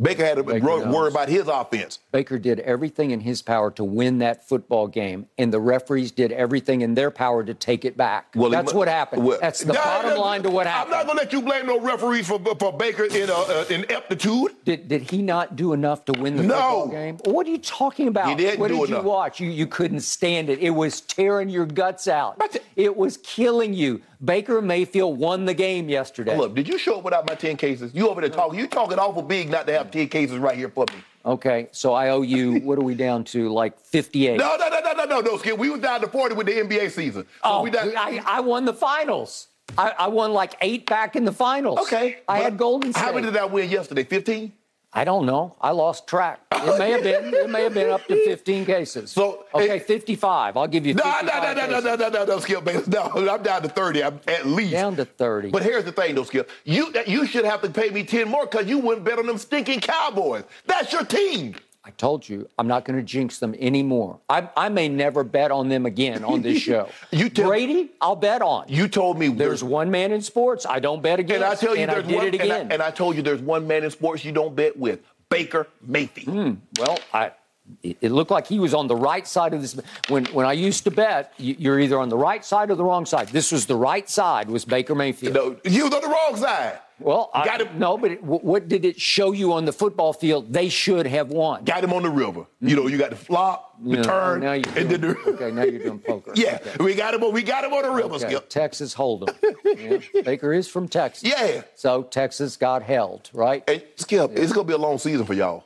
Baker had to worry about his offense. Baker did everything in his power to win that football game, and the referees did everything in their power to take it back. Well, that's what happened. Well, that's the bottom line to what happened. I'm not going to let you blame no referees for Baker ineptitude. Did he not do enough to win the football game? What are you talking about? He didn't do enough. What did you watch? You couldn't stand it. It was tearing your guts out. It was killing you. Baker Mayfield won the game yesterday. Oh, look, did you show up without my 10 cases? You over there talking. You talking awful big not to have 10 cases right here for me. Okay, so I owe you, what are we down to, like 58? No, Skip. We was down to 40 with the NBA season. So I won the finals. I won like 8 back in the finals. Okay. I had Golden State. How many did I win yesterday, 15? I don't know. I lost track. It may have been. It may have been up to 15 cases. So, okay, 55. I'll give you 55 No, Skip Bayless. No, I'm down to 30. I'm at least down to 30. But here's the thing, though, Skip. You should have to pay me 10 more because you wouldn't bet on them stinking Cowboys. That's your team. I told you, I'm not going to jinx them anymore. I may never bet on them again on this show. Brady, I'll bet on. You told me there's one man in sports I don't bet against. And I tell you, I did it again. And I told you, there's one man in sports you don't bet with, Baker Mayfield. Well, it looked like he was on the right side of this. When I used to bet, you're either on the right side or the wrong side. This was the right side, was Baker Mayfield. No, you was on the wrong side. Well, what did it show you on the football field? They should have won. Got him on the river. You know, you got the flop, the turn, now you're doing poker. Yeah, okay. we got him on the river, okay. Skip. Texas Hold'em. Yeah. Baker is from Texas. Yeah. So Texas got held, right? And Skip, it's gonna be a long season for y'all.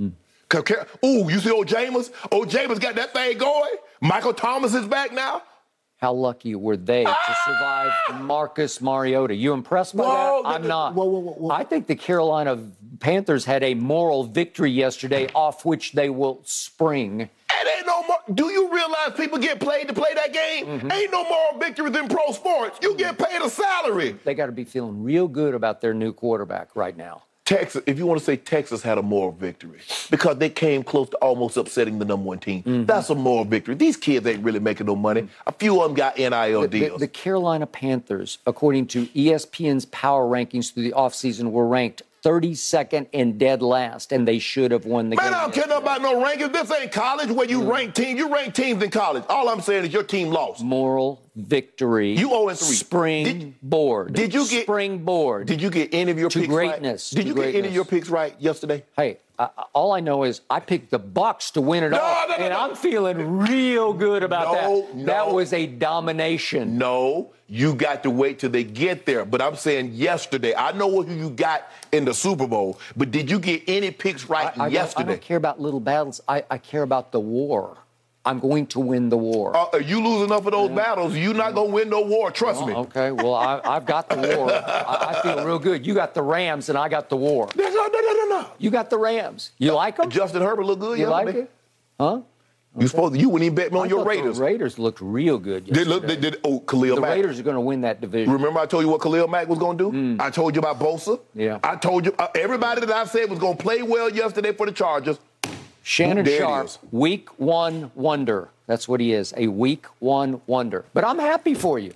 Ooh, you see old Jameis? Old Jameis got that thing going. Michael Thomas is back now. How lucky were they to survive Marcus Mariota? You impressed by that? I'm not. Whoa. I think the Carolina Panthers had a moral victory yesterday off which they will spring. It ain't no more. Do you realize people get paid to play that game? Ain't no moral victory than pro sports. You get paid a salary. They got to be feeling real good about their new quarterback right now. Texas, if you want to say Texas had a moral victory because they came close to almost upsetting the number 1 team. That's a moral victory. These kids ain't really making no money. A few of them got NIL deals. The Carolina Panthers, according to ESPN's power rankings through the offseason, were ranked 32nd and dead last, and they should have won the game. Man, I don't care about no rankings. This ain't college where you rank teams. You rank teams in college. All I'm saying is your team lost. Moral victory. You 0-3. Springboard. Springboard. Did you get any of your picks greatness. Right? Did you get any of your picks right yesterday? Hey, all I know is I picked the Bucs to win it all, and I'm feeling real good about that. That was a domination. No, you got to wait till they get there. But I'm saying yesterday, I know who you got in the Super Bowl, but did you get any picks right yesterday? I don't care about little battles. I care about the war. I'm going to win the war. You lose enough of those battles, you're not going to win no war, trust me. Okay, well, I've got the war. I feel real good. You got the Rams, and I got the war. No. You got the Rams. You like them? Justin Herbert looked good yesterday. You like it? Huh? You wouldn't even bet me on your Raiders. The Raiders looked real good yesterday. Khalil Mack. The Raiders are going to win that division. Remember I told you what Khalil Mack was going to do? I told you about Bosa. Yeah. I told you everybody that I said was going to play well yesterday for the Chargers. Shannon Sharp, week 1 wonder. That's what he is, a week 1 wonder. But I'm happy for you.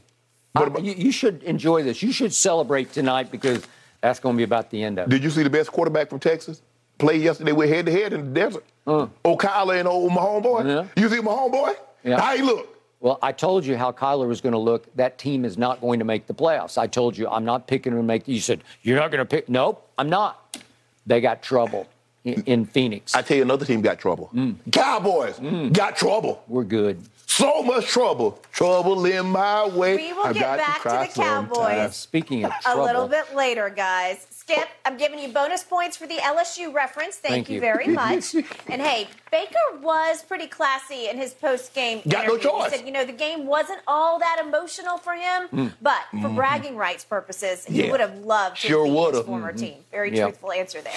You should enjoy this. You should celebrate tonight because that's going to be about the end of it. Did you see the best quarterback from Texas play yesterday? We're head-to-head in the desert. Kyler and my homeboy. Yeah. You see my homeboy? Yeah. How he look? Well, I told you how Kyler was going to look. That team is not going to make the playoffs. I told you I'm not picking him to make. You said, you're not going to pick. Nope, I'm not. They got trouble. In Phoenix. I tell you, another team got trouble. Cowboys got trouble. We're good. So much trouble. Trouble in my way. We will get back to the Cowboys. Speaking of trouble. A little bit later, guys. Skip, I'm giving you bonus points for the LSU reference. Thank you very much. And, hey, Baker was pretty classy in his post-game interview. No choice. He said, the game wasn't all that emotional for him, but for bragging rights purposes, he would have loved to beat his former team. Very truthful answer there.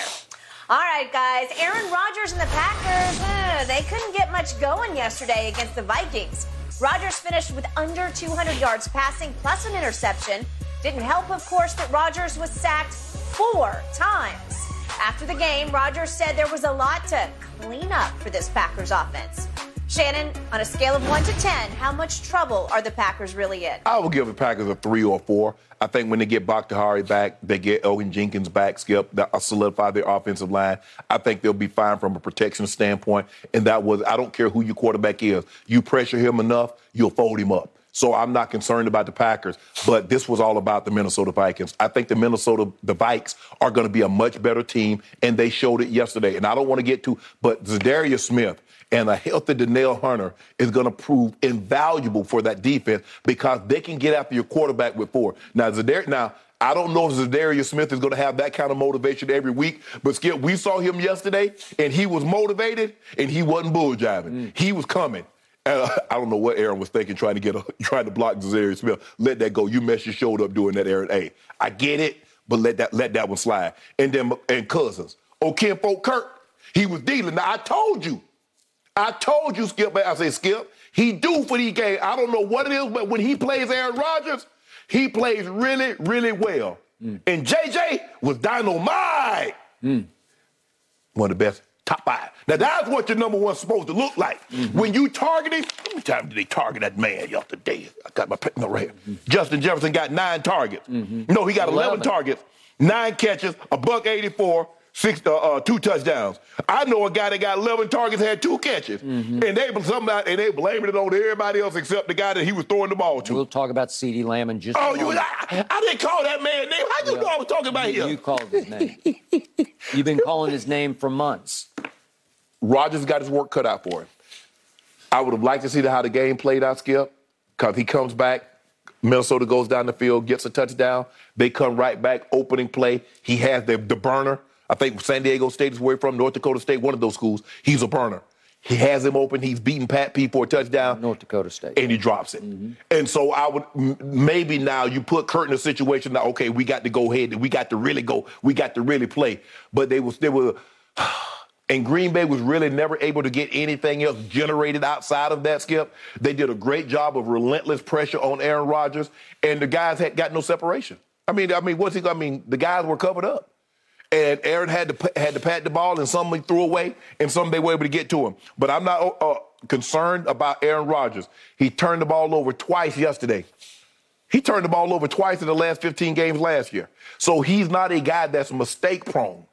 All right, guys, Aaron Rodgers and the Packers, they couldn't get much going yesterday against the Vikings. Rodgers finished with under 200 yards passing plus an interception. Didn't help, of course, that Rodgers was sacked 4 times. After the game, Rodgers said there was a lot to clean up for this Packers offense. Shannon, on a scale of 1 to 10, how much trouble are the Packers really in? I would give the Packers a 3 or 4. I think when they get Bakhtiari back, they get Elgin Jenkins back, Skip, that'll solidify their offensive line. I think they'll be fine from a protection standpoint. And I don't care who your quarterback is. You pressure him enough, you'll fold him up. So I'm not concerned about the Packers, but this was all about the Minnesota Vikings. I think the Vikes are going to be a much better team, and they showed it yesterday. And I don't want to get but Zadarius Smith And a healthy Danielle Hunter is going to prove invaluable for that defense because they can get after your quarterback with four. Now, I don't know if Zadarius Smith is going to have that kind of motivation every week, but Skip, we saw him yesterday, and he was motivated, and he wasn't bull-jiving. He was coming. And I don't know what Aaron was thinking trying to block Zadarius Smith. Let that go. You messed your shoulder up doing that, Aaron. Hey, I get it, but let that one slide. And then Cousins. Oh, Kenfolk Kirk, he was dealing. Now, I told you, Skip, I said, Skip, he due for these games. I don't know what it is, but when he plays Aaron Rodgers, he plays really, really well. And J.J. was dynamite. One of the best. Top five. Now, that's what your number one's supposed to look like. When you target him, how many times did they target that man yesterday? I got my pick right here. Justin Jefferson got 9 targets. No, he got 11 targets, 9 catches, a .184, 2 touchdowns. I know a guy that got 11 targets, had 2 catches. And they blaming it on everybody else except the guy that he was throwing the ball to. We'll talk about CeeDee Lamb in just a moment. I didn't call that man's name. How do you know I was talking about him? You called his name. You've been calling his name for months. Rodgers got his work cut out for him. I would have liked to see how the game played out, Skip, because he comes back. Minnesota goes down the field, gets a touchdown. They come right back, opening play. He has the burner. I think San Diego State is where he's from, North Dakota State, one of those schools. He's a burner. He has him open. He's beating Pat P for a touchdown. North Dakota State. And he drops it. And so I would maybe now you put Kurt in a situation that, okay, we got to go ahead. We got to really go. We got to really play. But they were and Green Bay was really never able to get anything else generated outside of that, Skip. They did a great job of relentless pressure on Aaron Rodgers, and the guys had got no separation. The guys were covered up. And Aaron had to pat the ball, and some he threw away, and some they were able to get to him. But I'm not concerned about Aaron Rodgers. He turned the ball over twice yesterday. He turned the ball over twice in the last 15 games last year. So he's not a guy that's mistake-prone.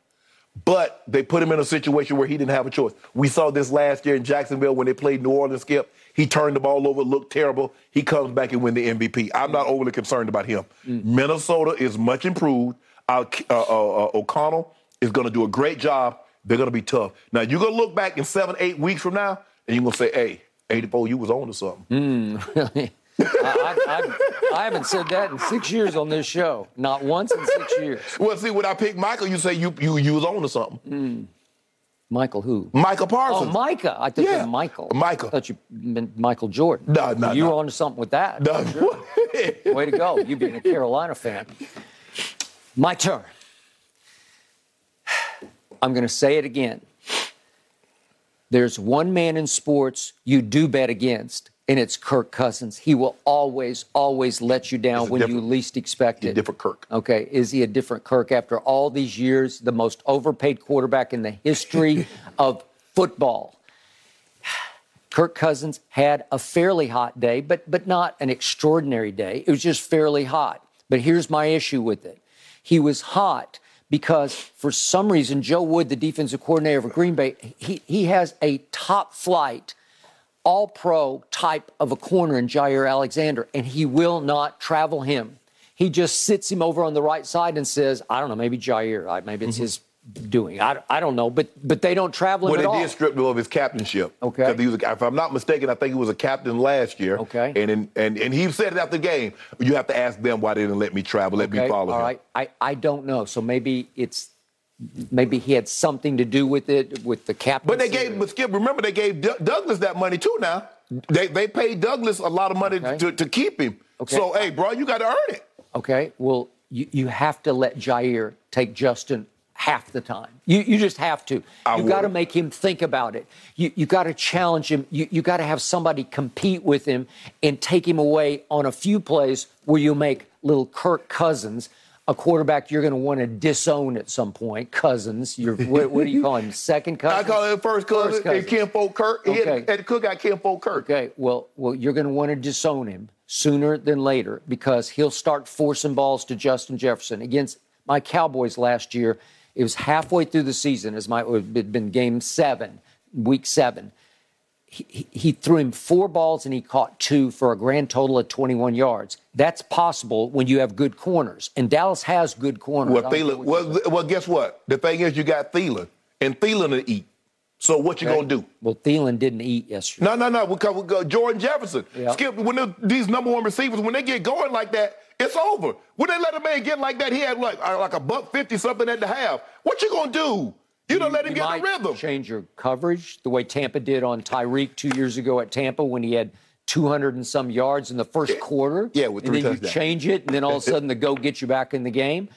But they put him in a situation where he didn't have a choice. We saw this last year in Jacksonville when they played New Orleans, Skip. He turned the ball over, looked terrible. He comes back and wins the MVP. I'm not overly concerned about him. Minnesota is much improved. O'Connell is going to do a great job. They're going to be tough. Now, you're going to look back in 7-8 weeks from now, and you're going to say, hey, 84, you was on to something. Really? I haven't said that in 6 years on this show. Not once in 6 years. Well, see, when I pick Michael, you say you was on to something. Michael who? Michael Parsons. Oh, Micah. I thought you were Michael. Michael. I thought you meant Michael Jordan. No. You were on to something with that. No. Sure. Way to go. You being a Carolina fan. My turn. I'm going to say it again. There's one man in sports you do bet against, and it's Kirk Cousins. He will always, always let you down when you least expect it. A different Kirk. Okay, is he a different Kirk? After all these years, the most overpaid quarterback in the history of football. Kirk Cousins had a fairly hot day, but not an extraordinary day. It was just fairly hot. But here's my issue with it. He was hot because, for some reason, Joe Wood, the defensive coordinator for Green Bay, he has a top-flight, all-pro type of a corner in Jair Alexander, and he will not travel him. He just sits him over on the right side and says, I don't know, maybe Jair, maybe it's his doing. I don't know, but they don't travel him at all. Well, they did strip him of his captainship. Okay. If I'm not mistaken, I think he was a captain last year. Okay. And he said it after the game. You have to ask them why they didn't let me travel, let me follow him. All right. I don't know. So maybe he had something to do with it, with the captain. But Skip, remember they gave Douglas that money too now. They paid Douglas a lot of money to keep him. Okay. So, hey, bro, you got to earn it. Okay. Well, you have to let Jair take Justin half the time. You just have to. You got to make him think about it. You got to challenge him. You got to have somebody compete with him and take him away on a few plays where you make little Kirk Cousins a quarterback you're going to want to disown at some point. Cousins. What do you call him? Second Cousins? I call him first Cousins. And Kenfolk Kirk. Okay. At the cookout, Kenfolk Kirk. Okay. Well, you're going to want to disown him sooner than later because he'll start forcing balls to Justin Jefferson. Against my Cowboys last year, it was halfway through the season, it had been week 7. He threw him 4 balls and he caught 2 for a grand total of 21 yards. That's possible when you have good corners. And Dallas has good corners. Well, guess what? The thing is you got Thielen, and Thielen to eat. So what you gonna do? Well, Thielen didn't eat yesterday. No. Because Jordan Jefferson, Skip. When these number one receivers, when they get going like that, it's over. When they let a man get like that, he had like $150 something at the half. What you gonna do? You don't let him get in the rhythm. Change your coverage the way Tampa did on Tyreek 2 years ago at Tampa when he had 200 and some yards in the first quarter. Yeah, with 3 touchdowns. And then you change it, and then all of a sudden the go get you back in the game.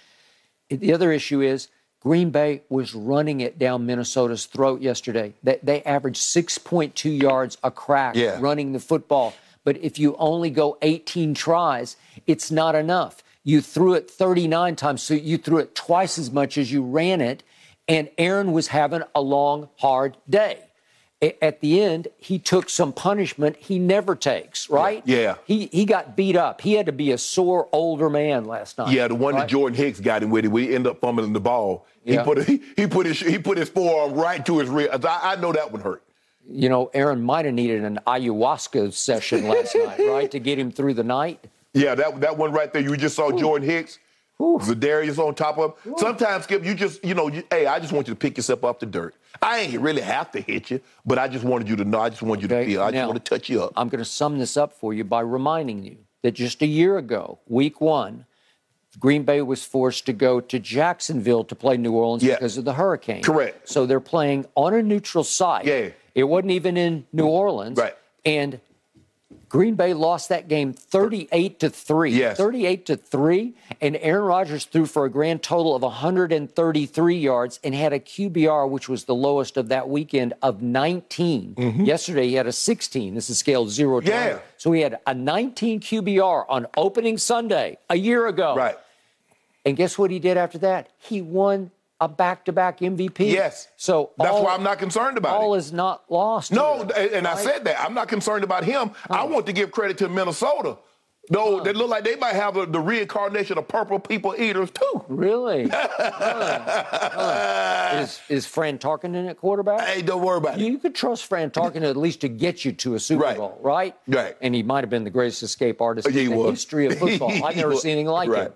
The other issue is, Green Bay was running it down Minnesota's throat yesterday. They averaged 6.2 yards a crack running the football. But if you only go 18 tries, it's not enough. You threw it 39 times, so you threw it twice as much as you ran it, and Aaron was having a long, hard day. At the end, he took some punishment he never takes, right? Yeah. He got beat up. He had to be a sore older man last night. Yeah, the one that Jordan Hicks got him with, we end up fumbling the ball. Yeah. He put his forearm right to his rib. I know that one hurt. You know, Aaron might have needed an ayahuasca session last night, right, to get him through the night. Yeah, that one right there. You just saw Jordan Hicks. Zadarius on top of him. Sometimes, Skip, I just want you to pick yourself up the dirt. I ain't really have to hit you, but I just wanted you to know. I just wanted you to feel. I just want to touch you up. I'm going to sum this up for you by reminding you that just a year ago, week 1, Green Bay was forced to go to Jacksonville to play New Orleans because of the hurricane. Correct. So they're playing on a neutral site. Yeah. It wasn't even in New Orleans. Right. And Green Bay lost that game 38-3. Yes. 38-3, and Aaron Rodgers threw for a grand total of 133 yards and had a QBR, which was the lowest of that weekend, of 19. Mm-hmm. Yesterday, he had a 16. This is scaled 0-20. Yeah. So he had a 19 QBR on opening Sunday a year ago. Right. And guess what he did after that? He won a back-to-back MVP. Yes. So that's why I'm not concerned about it. All is not lost. No, and I said that. I'm not concerned about him. I want to give credit to Minnesota. Though they look like they might have the reincarnation of purple people eaters, too. Really? Is Fran Tarkenton at quarterback? Hey, don't worry about it. You could trust Fran Tarkenton at least to get you to a Super Bowl, right? Right. And he might have been the greatest escape artist in the history of football. I've never seen anything like him.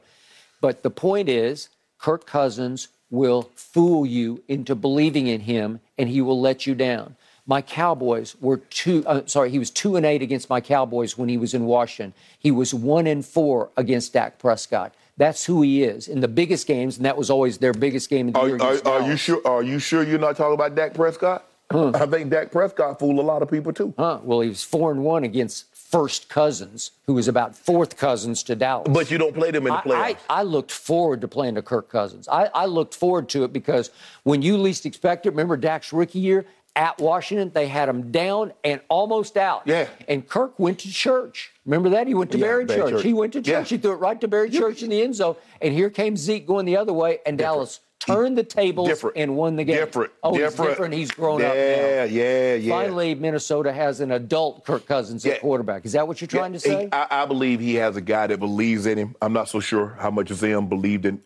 But the point is, Kirk Cousins will fool you into believing in him, and he will let you down. My Cowboys were he was 2-8 against my Cowboys when he was in Washington. He was 1-4 against Dak Prescott. That's who he is in the biggest games, and that was always their biggest game of the year. Are you sure? Are you sure you're not talking about Dak Prescott? I think Dak Prescott fooled a lot of people too. Well, he was 4-1 against first cousins, who was about fourth cousins to Dallas. But you don't play them in the playoffs. I looked forward to playing to Kirk Cousins. I looked forward to it because when you least expect it, remember Dak's rookie year at Washington, they had him down and almost out. Yeah. And Kirk went to church. Remember that? He went to Barry Church. He went to church. Yeah. He threw it right to Barry Church in the end zone. And here came Zeke going the other way, and Dallas turned the tables and won the game. He's different. He's grown up now. Yeah. Finally, Minnesota has an adult Kirk Cousins at quarterback. Is that what you're trying to say? I believe he has a guy that believes in him. I'm not so sure how much of him believed in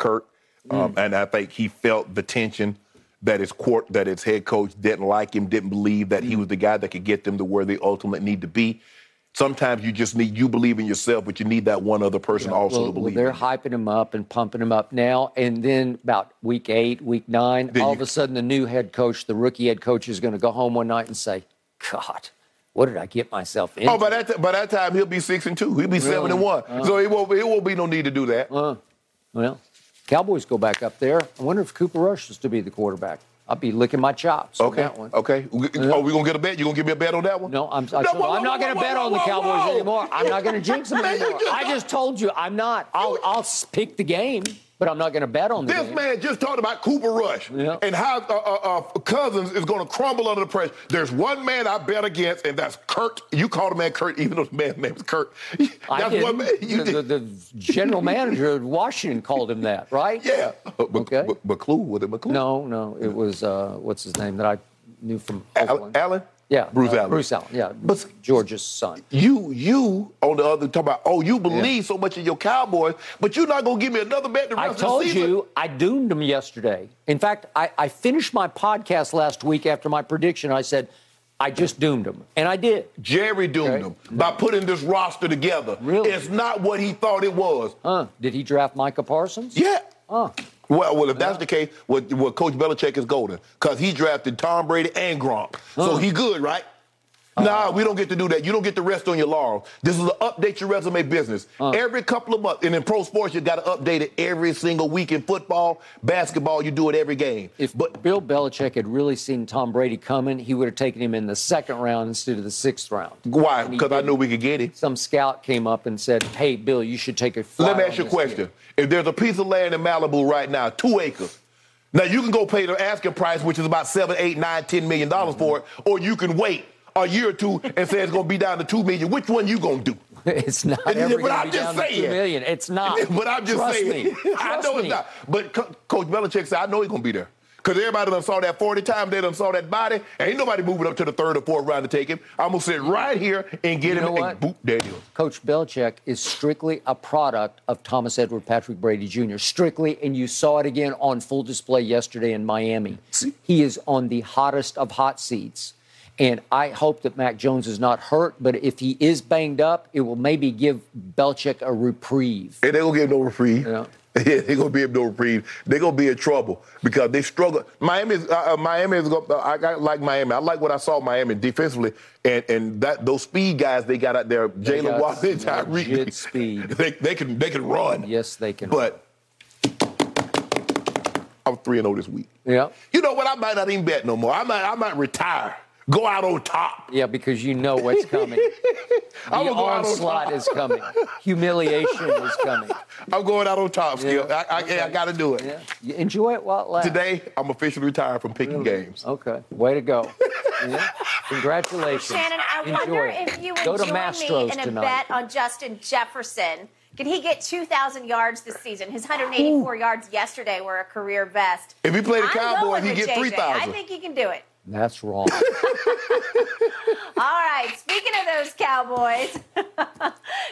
Kirk. And I think he felt the tension that his head coach didn't like him, didn't believe that he was the guy that could get them to where they ultimately need to be. Sometimes you just need, you believe in yourself, but you need that one other person also to believe. They're hyping him up and pumping him up now. And then about week 8, week 9, all of a sudden the new head coach, the rookie head coach, is going to go home one night and say, God, what did I get myself into? Oh, by that time, he'll be 6-2. He'll be 7-1. So it won't be no need to do that. Well, Cowboys go back up there. I wonder if Cooper Rush is to be the quarterback. I'll be licking my chops on that one. Okay. Are we going to get a bet? You going to give me a bet on that one? No, I'm not going to bet on the Cowboys anymore. I'm not going to jinx them anymore. I just told you I'm not. I'll pick the game, but I'm not going to bet on the game. This man just talked about Cooper Rush and how Cousins is going to crumble under the pressure. There's one man I bet against, and that's Kurt. You called the man Kurt, even though the man's name is Kurt. The general manager of Washington called him that, right? Yeah. McClue, was it McClue? No. It was, what's his name that I knew from Oakland? Allen? Yeah. Bruce Allen, yeah. But George's son. You on the other, talk about, you believe so much in your Cowboys, but you're not going to give me another bet the rest of the season. I told you, I doomed them yesterday. In fact, I finished my podcast last week after my prediction. I said, I just doomed them. And I did. Jerry doomed them by putting this roster together. Really? It's not what he thought it was. Did he draft Micah Parsons? Yeah. Well, if that's the case, well, Coach Belichick is golden because he drafted Tom Brady and Gronk. So he good, right? Nah, we don't get to do that. You don't get to rest on your laurels. This is an update your resume business. Every couple of months. And in pro sports, you got to update it every single week. In football, basketball, you do it every game. But Bill Belichick had really seen Tom Brady coming, he would have taken him in the second round instead of the sixth round. Why? Because I knew we could get him. Some scout came up and said, hey, Bill, you should take a flyer. Let me ask you a question. If there's a piece of land in Malibu right now, 2 acres, now you can go pay the asking price, which is about $7, $8, $9, $10 million for it, or you can wait a year or two and say it's going to be down to 2 million. Which one you going to do? It's not. But I'm just saying. 2 million. It's not. But I'm just saying. I know it's not. But Coach Belichick said, I know he's going to be there. Because everybody done saw that 40 times. They done saw that body. Ain't nobody moving up to the third or fourth round to take him. I'm going to sit right here and get him and boop, there he is. Coach Belichick is strictly a product of Thomas Edward Patrick Brady Jr. Strictly, and you saw it again on full display yesterday in Miami. See? He is on the hottest of hot seats. And I hope that Mac Jones is not hurt, but if he is banged up, it will maybe give Belichick a reprieve. And they're going to give him no reprieve. Yeah. Yeah, they're going to give him no reprieve. They're going to be in trouble because they struggle. I like Miami. I like what I saw Miami defensively. And that those speed guys they got out there, Jalen Watson, Tyreek. Speed. They can run. Yes, they can. But I'm 3-0 this week. Yeah. You know what? I might not even bet no more. I might retire. Go out on top. Yeah, because you know what's coming. The onslaught is coming. Humiliation is coming. I'm going out on top, Skip. Yeah. I got to do it. Yeah. You enjoy it while it lasts. Today, I'm officially retired from picking games. Okay. Way to go. Yeah. Congratulations. Shannon, I wonder if you would join me in a bet on Justin Jefferson. Can he get 2,000 yards this season? His 184 yards yesterday were a career best. If he played the Cowboys, he'd get 3,000. I think he can do it. That's wrong. All right, speaking of those Cowboys,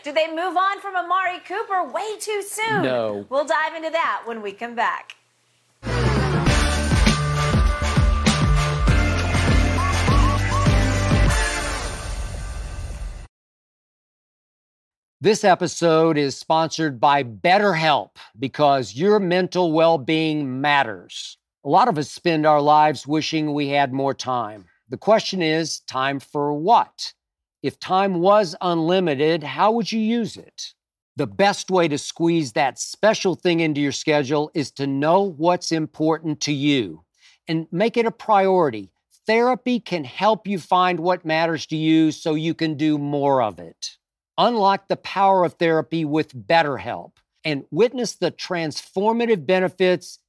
do they move on from Amari Cooper way too soon? No. We'll dive into that when we come back. This episode is sponsored by BetterHelp because your mental well-being matters. A lot of us spend our lives wishing we had more time. The question is, time for what? If time was unlimited, how would you use it? The best way to squeeze that special thing into your schedule is to know what's important to you and make it a priority. Therapy can help you find what matters to you so you can do more of it. Unlock the power of therapy with BetterHelp and witness the transformative benefits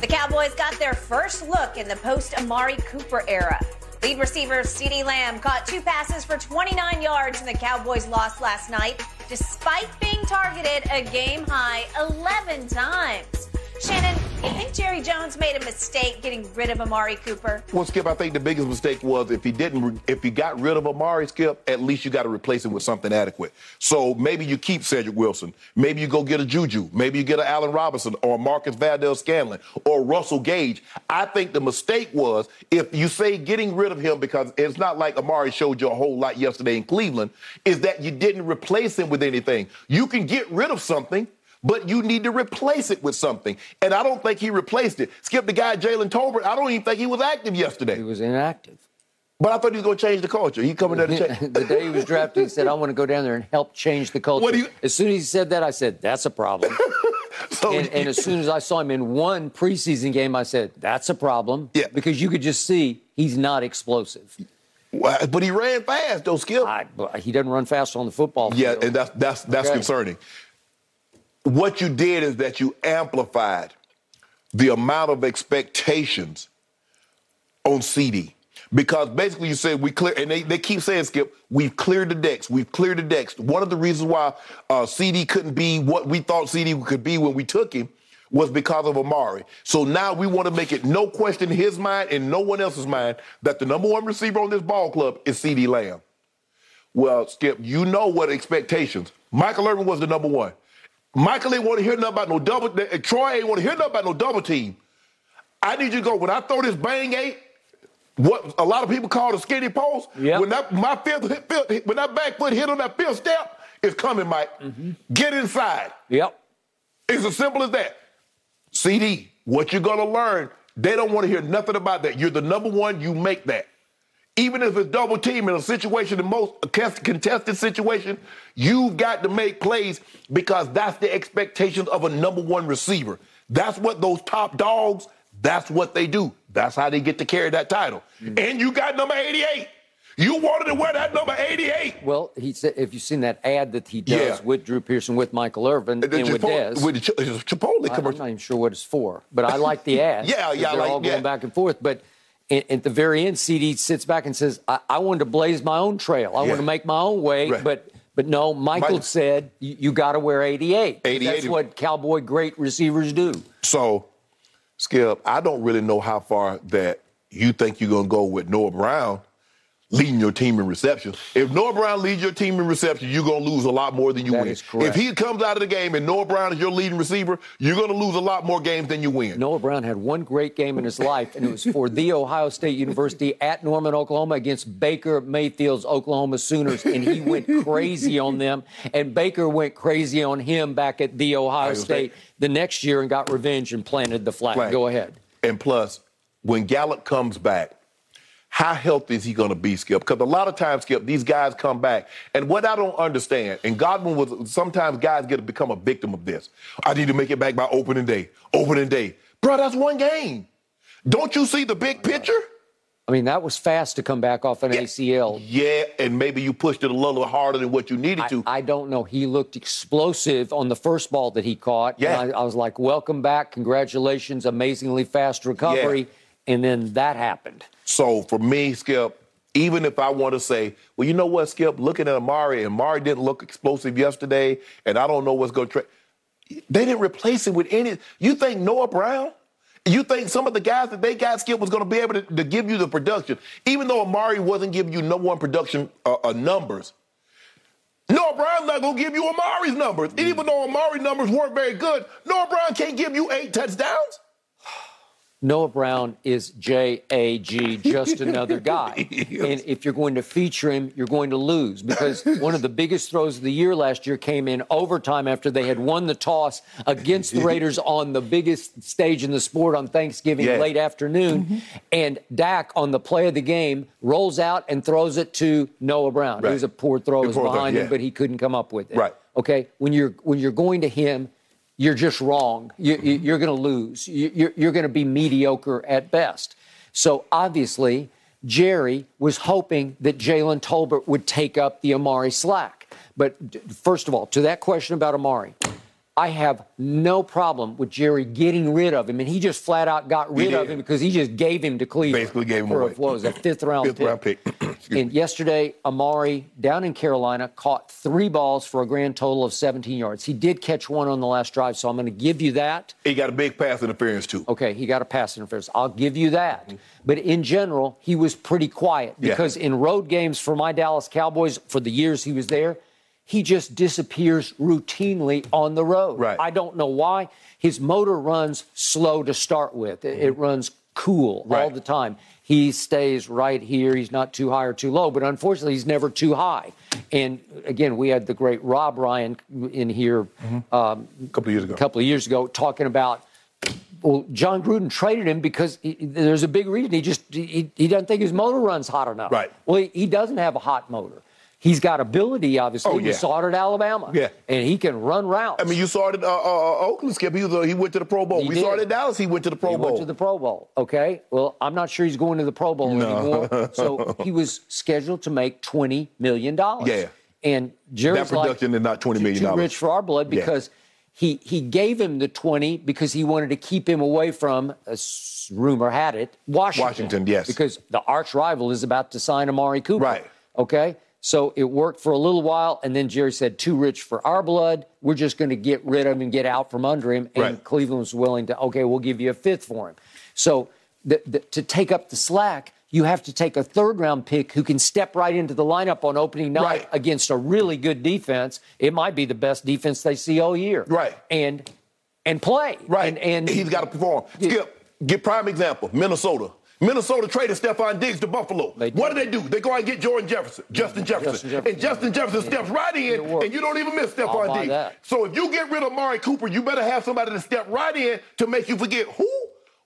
The Cowboys got their first look in the post-Amari Cooper era. Lead receiver CeeDee Lamb caught 2 passes for 29 yards in the Cowboys' loss last night, despite being targeted a game-high 11 times. Shannon, you think Jerry Jones made a mistake getting rid of Amari Cooper? Well, Skip, I think the biggest mistake was if he got rid of Amari, Skip, at least you got to replace him with something adequate. So maybe you keep Cedric Wilson. Maybe you go get a Juju. Maybe you get an Allen Robinson or Marcus Valdes-Scantling or Russell Gage. I think the mistake was if you say getting rid of him, because it's not like Amari showed you a whole lot yesterday in Cleveland, is that you didn't replace him with anything. You can get rid of something, but you need to replace it with something. And I don't think he replaced it. Skip, the guy, Jalen Tolbert, I don't even think he was active yesterday. He was inactive. But I thought he was going to change the culture. He coming there to change. The day he was drafted, he said, I want to go down there and help change the culture. As soon as he said that, I said, that's a problem. So and as soon as I saw him in one preseason game, I said, that's a problem. Yeah. Because you could just see he's not explosive. But he ran fast, though, Skip. He doesn't run fast on the football field. Yeah, and that's concerning. What you did is that you amplified the amount of expectations on CD. Because basically you said we clear, and they keep saying, Skip, we've cleared the decks. We've cleared the decks. One of the reasons why CD couldn't be what we thought CD could be when we took him was because of Amari. So now we want to make it no question in his mind and no one else's mind that the number one receiver on this ball club is CeeDee Lamb. Well, Skip, you know what expectations. Michael Irvin was the number one. Michael ain't want to hear nothing about no double. Troy ain't want to hear nothing about no double team. I need you to go, when I throw this bang eight, what a lot of people call the skinny post, yep. When that back foot hit on that fifth step, it's coming, Mike. Mm-hmm. Get inside. Yep. It's as simple as that. CD, what you're going to learn, they don't want to hear nothing about that. You're the number one, you make that. Even if it's double team in a situation, the most contested situation, you've got to make plays because that's the expectations of a number one receiver. That's what those top dogs, that's what they do. That's how they get to carry that title. Mm-hmm. And you got number 88. You wanted to wear that number 88. Well, he said, if you've seen that ad that he does with Drew Pearson, with Michael Irvin, and with Dez. With the Chipotle commercial. I'm not even sure what it's for, but I like the ad. Yeah. They're all going back and forth. But at the very end, CD sits back and says, I wanted to blaze my own trail. I want to make my own way. Right. But no, Michael said, you got to wear 88. That's what Cowboy great receivers do. So, Skip, I don't really know how far that you think you're going to go with Noah Brown leading your team in receptions. If Noah Brown leads your team in receptions, you're going to lose a lot more than you win. That is correct. If he comes out of the game and Noah Brown is your leading receiver, you're going to lose a lot more games than you win. Noah Brown had one great game in his life, and it was for The Ohio State University at Norman, Oklahoma, against Baker Mayfield's Oklahoma Sooners, and he went crazy on them, and Baker went crazy on him back at The Ohio State the next year and got revenge and planted the flag. Go ahead. And plus, when Gallup comes back, how healthy is he going to be, Skip? Because a lot of times, Skip, these guys come back. And what I don't understand, and Godwin was, sometimes guys get to become a victim of this. I need to make it back by opening day. Opening day. Bro, that's one game. Don't you see the big picture? I mean, that was fast to come back off an ACL. Yeah, and maybe you pushed it a little harder than what you needed to. I don't know. He looked explosive on the first ball that he caught. Yeah. And I was like, welcome back. Congratulations. Amazingly fast recovery. Yeah. And then that happened. So, for me, Skip, even if I want to say, well, you know what, Skip, looking at Amari, and Amari didn't look explosive yesterday, and I don't know what's going to they didn't replace him with any. You think Noah Brown? You think some of the guys that they got, Skip, was going to be able to give you the production? Even though Amari wasn't giving you number one production numbers, Noah Brown's not going to give you Amari's numbers. And even though Amari's numbers weren't very good, Noah Brown can't give you 8 touchdowns. Noah Brown is J-A-G, just another guy. And if you're going to feature him, you're going to lose because one of the biggest throws of the year last year came in overtime after they had won the toss against the Raiders on the biggest stage in the sport on Thanksgiving late afternoon. Mm-hmm. And Dak, on the play of the game, rolls out and throws it to Noah Brown. Right. It was a poor throw. It was behind him, but he couldn't come up with it. Right. Okay? When you're going to him, you're just wrong. You're going to lose. You're going to be mediocre at best. So, obviously, Jerry was hoping that Jalen Tolbert would take up the Amari slack. But, first of all, to that question about Amari, I have no problem with Jerry getting rid of him. And he just flat out got rid of him because he just gave him to Cleveland. Basically gave him away. What was that, fifth round pick. And yesterday, Amari, down in Carolina, caught 3 balls for a grand total of 17 yards. He did catch one on the last drive, so I'm going to give you that. He got a big pass interference, too. Okay, he got a pass interference. I'll give you that. Mm-hmm. But in general, he was pretty quiet because in road games for my Dallas Cowboys, for the years he was there, he just disappears routinely on the road. Right. I don't know why. His motor runs slow to start with. It runs cool all the time. He stays right here. He's not too high or too low, but unfortunately, he's never too high. And, again, we had the great Rob Ryan in here a couple of years ago talking about, well, John Gruden traded him because there's a big reason. He doesn't think his motor runs hot enough. Right. Well, he doesn't have a hot motor. He's got ability, obviously. Oh, yeah. You saw it at Alabama. Yeah. And he can run routes. I mean, you saw it at Oakland, Skip. He went to the Pro Bowl. We saw it at Dallas. He went to the Pro Bowl. He went to the Pro Bowl. Okay. Well, I'm not sure he's going to the Pro Bowl anymore. So he was scheduled to make $20 million. Yeah. And Jerry's like, that production is not $20 million. Too rich for our blood because he gave him the 20 because he wanted to keep him away from, as rumor had it, Washington, yes. Because the arch rival is about to sign Amari Cooper. Right. Okay? So it worked for a little while, and then Jerry said, too rich for our blood. We're just going to get rid of him and get out from under him. And Cleveland was willing to, okay, we'll give you a fifth for him. So to take up the slack, you have to take a third-round pick who can step right into the lineup on opening night against a really good defense. It might be the best defense they see all year. Right. And play. Right. And he's got to perform. Skip, give prime example, Minnesota. Minnesota traded Stephon Diggs to Buffalo. What do? They go out and get Justin Jefferson. And Justin Jefferson steps right in, and you don't even miss Stephon Diggs. That. So if you get rid of Amari Cooper, you better have somebody to step right in to make you forget who.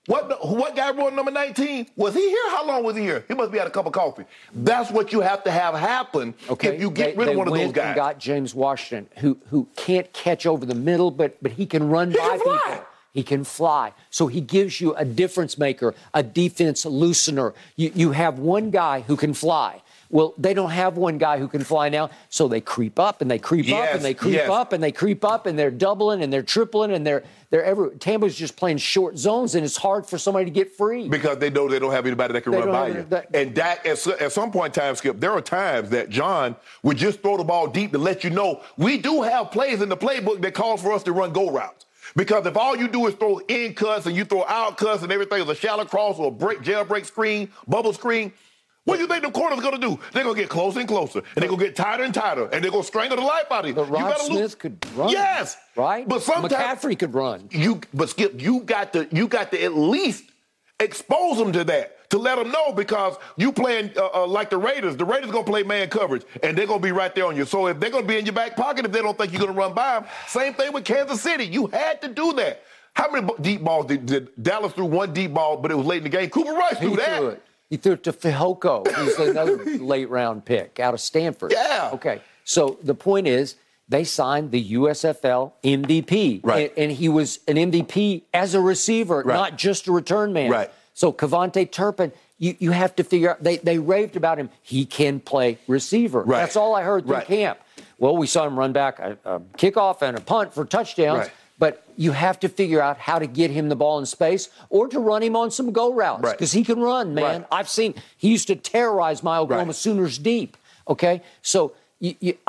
What guy wore number 19? Was he here? How long was he here? He must be had a cup of coffee. That's what you have to have happen if you get rid of one of those guys. They got James Washington, who can't catch over the middle, but he can run by people. He can fly. So he gives you a difference maker, a defense loosener. You have one guy who can fly. Well, they don't have one guy who can fly now, so they creep up and they creep up and they creep up and they creep up and they're doubling and they're tripling and they're Tampa's just playing short zones and it's hard for somebody to get free. Because they know they don't have anybody that can run by you. And Dak, at some point in time, Skip, there are times that John would just throw the ball deep to let you know we do have plays in the playbook that call for us to run go routes. Because if all you do is throw in cuts and you throw out cuts and everything is a shallow cross or a jailbreak screen, bubble screen, what do you think the corner's going to do? They're going to get closer and closer, and they're going to get tighter and tighter, and they're going to strangle the life out of you. But Rob Smith could run. Yes. Right? But sometimes McCaffrey could run. But, Skip, you got to at least expose them to that, to let them know, because you playing like the Raiders. The Raiders going to play man coverage, and they're going to be right there on you. So if they're going to be in your back pocket, if they don't think you're going to run by them, same thing with Kansas City. You had to do that. How many deep balls did Dallas threw one deep ball, but it was late in the game? Cooper Rush threw that. Threw it. He threw it to Fehoko, who's another late-round pick out of Stanford. Yeah. Okay. So the point is they signed the USFL MVP. Right. And he was an MVP as a receiver, not just a return man. Right. So Cavonte Turpin, you have to figure out. They raved about him. He can play receiver. Right. That's all I heard through camp. Well, we saw him run back a kickoff and a punt for touchdowns. Right. But you have to figure out how to get him the ball in space or to run him on some go routes because he can run, man. Right. I've seen he used to terrorize my Oklahoma Sooners deep, okay? So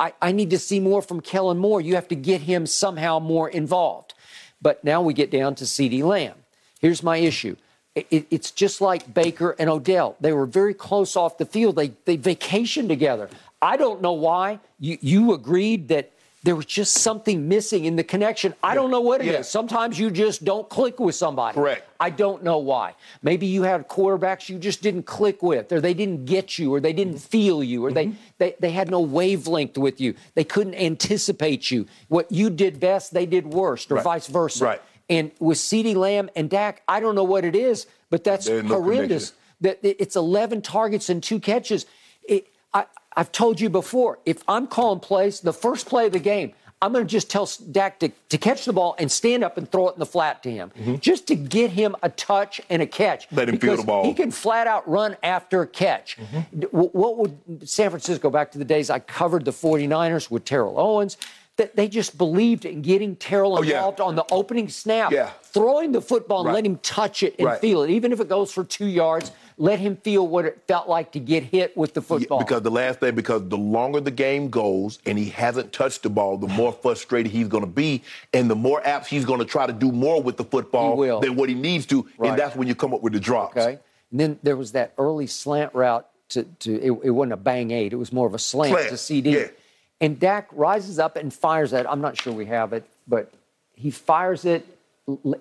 I need to see more from Kellen Moore. You have to get him somehow more involved. But now we get down to CeeDee Lamb. Here's my issue. It's just like Baker and Odell. They were very close off the field. They vacationed together. I don't know why. You agreed that there was just something missing in the connection. I don't know what it is. Sometimes you just don't click with somebody. Correct. I don't know why. Maybe you had quarterbacks you just didn't click with, or they didn't get you, or they didn't feel you, or they had no wavelength with you. They couldn't anticipate you. What you did best, they did worst, or vice versa. Right. And with CeeDee Lamb and Dak, I don't know what it is, but that's horrendous. No, it's 11 targets and 2 catches. I've told you before, if I'm calling plays, the first play of the game, I'm going to just tell Dak to catch the ball and stand up and throw it in the flat to him, just to get him a touch and a catch. Let him feel the ball. He can flat out run after a catch. What would San Francisco, back to the days I covered the 49ers with Terrell Owens, that they just believed in getting Terrell involved on the opening snap, throwing the football and let him touch it and feel it. Even if it goes for 2 yards, let him feel what it felt like to get hit with the football. Because the longer the game goes and he hasn't touched the ball, the more frustrated he's going to be and the more apt he's going to try to do more with the football than what he needs to. Right. And that's when you come up with the drops. Okay. And then there was that early slant route it wasn't a bang eight. It was more of a slant. To CeeDee. Yeah. And Dak rises up and fires that. I'm not sure we have it, but he fires it.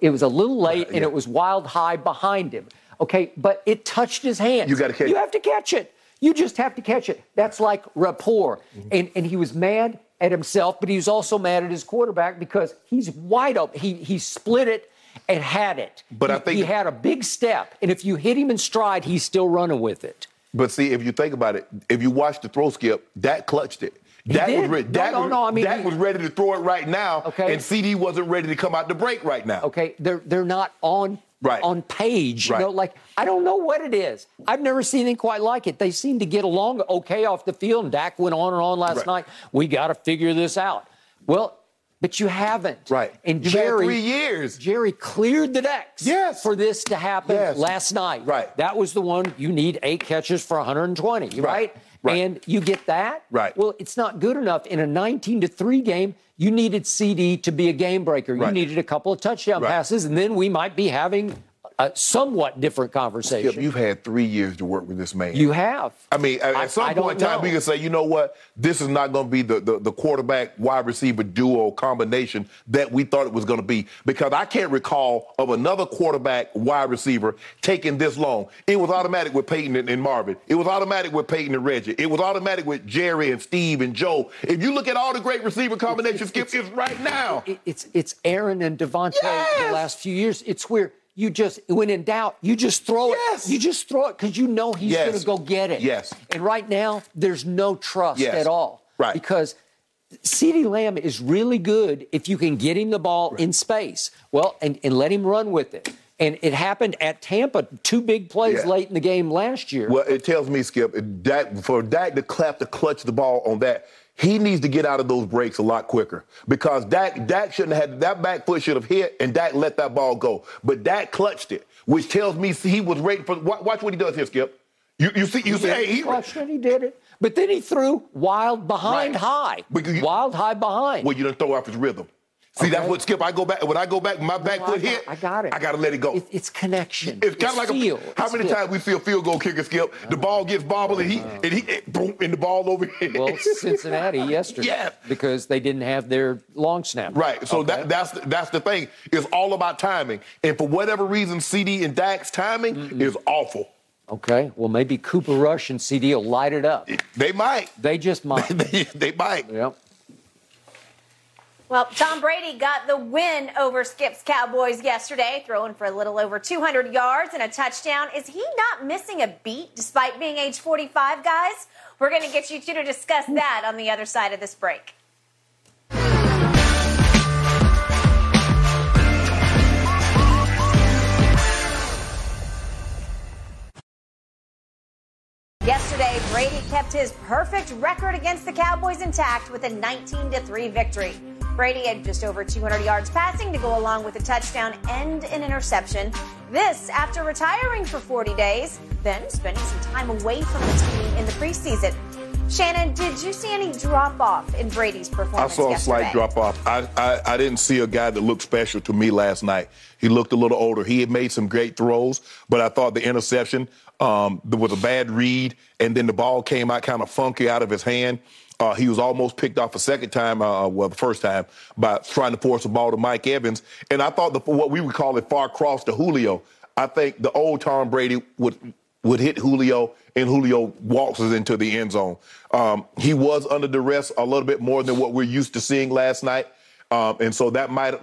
It was a little late, and it was wild high behind him. Okay, but it touched his hand. You got to catch it. You have to catch it. You just have to catch it. That's like rapport. And he was mad at himself, but he was also mad at his quarterback because he's wide open. He split it and had it. But I think he had a big step, and if you hit him in stride, he's still running with it. But see, if you think about it, if you watch the throw skip, Dak clutched it. Dak was ready to throw it right now, and CD wasn't ready to come out the break right now. Okay, they're not on on page. Right. You know, like, I don't know what it is. I've never seen anything quite like it. They seem to get along okay off the field, and Dak went on and on last night. We got to figure this out. Well, but you haven't. Right. And you've had 3 years. Jerry cleared the decks for this to happen last night. Right. That was the one you need 8 catches for 120, right? Right. And you get that? Right. Well, it's not good enough. In a 19-3 game, you needed CD to be a game breaker. You needed a couple of touchdown passes, and then we might be having a somewhat different conversation. Skip, you've had 3 years to work with this man. You have. I mean, at some point in time, we can say, you know what? This is not going to be the quarterback-wide receiver duo combination that we thought it was going to be, because I can't recall of another quarterback-wide receiver taking this long. It was automatic with Peyton and Marvin. It was automatic with Peyton and Reggie. It was automatic with Jerry and Steve and Joe. If you look at all the great receiver combinations, Skip, it's right now. It's Aaron and Devontae the last few years. It's weird. You just, when in doubt, you just throw it. You just throw it because you know he's going to go get it. Yes. And right now, there's no trust at all. Right. Because CeeDee Lamb is really good if you can get him the ball in space. Well, and let him run with it. And it happened at Tampa, 2 big plays late in the game last year. Well, it tells me, Skip, for Dak to clutch the ball on that, he needs to get out of those breaks a lot quicker, because Dak shouldn't have had that back foot should have hit, and Dak let that ball go. But Dak clutched it, which tells me he was ready for. Watch what he does here, Skip. You see, he clutched it, he did it, but then he threw wild behind high, wild high behind. Well, you didn't throw off his rhythm. See, that's what, Skip, when I go back, my back foot hit, I got it. I got to let it go. It's connection. It's kind of like a, how many times we see a field goal kicker, Skip? The ball gets bobbled, and the ball over here. Well, Cincinnati yesterday, because they didn't have their long snap. Right, so that's the thing. It's all about timing. And for whatever reason, CD and Dak's timing is awful. Okay, well, maybe Cooper Rush and CD will light it up. They might. They just might. They might. Yep. Well, Tom Brady got the win over Skip's Cowboys yesterday, throwing for a little over 200 yards and a touchdown. Is he not missing a beat despite being age 45, guys? We're going to get you two to discuss that on the other side of this break. Yesterday, Brady kept his perfect record against the Cowboys intact with a 19-3 victory. Brady had just over 200 yards passing to go along with a touchdown and an interception. This after retiring for 40 days, then spending some time away from the team in the preseason. Shannon, did you see any drop-off in Brady's performance yesterday? I saw a slight drop-off. I didn't see a guy that looked special to me last night. He looked a little older. He had made some great throws, but I thought the interception was a bad read, and then the ball came out kind of funky out of his hand. He was almost picked off a second time, the first time, by trying to force the ball to Mike Evans. And I thought what we would call a far cross to Julio. I think the old Tom Brady would hit Julio, and Julio waltzes into the end zone. He was under duress a little bit more than what we're used to seeing last night. And so that might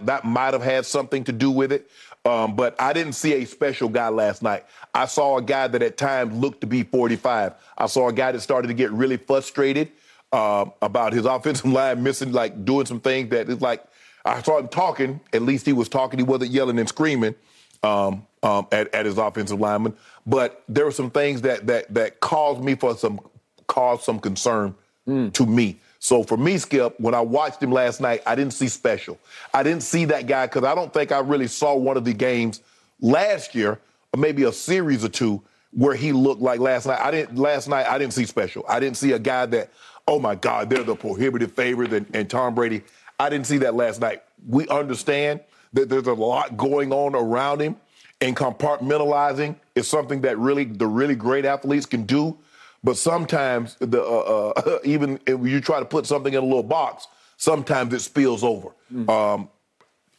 have had something to do with it. But I didn't see a special guy last night. I saw a guy that at times looked to be 45. I saw a guy that started to get really frustrated about his offensive line missing, like doing some things that is like, I saw him talking. At least he was talking. He wasn't yelling and screaming at his offensive lineman. But there were some things that caused some concern to me. So for me, Skip, when I watched him last night, I didn't see special. I didn't see that guy because I don't think I really saw one of the games last year, or maybe a series or two, where he looked like last night. I didn't see special. I didn't see a guy that, oh, my God, they're the prohibitive favorites and Tom Brady. I didn't see that last night. We understand that there's a lot going on around him, and compartmentalizing is something that really great athletes can do. But sometimes, even if you try to put something in a little box, sometimes it spills over.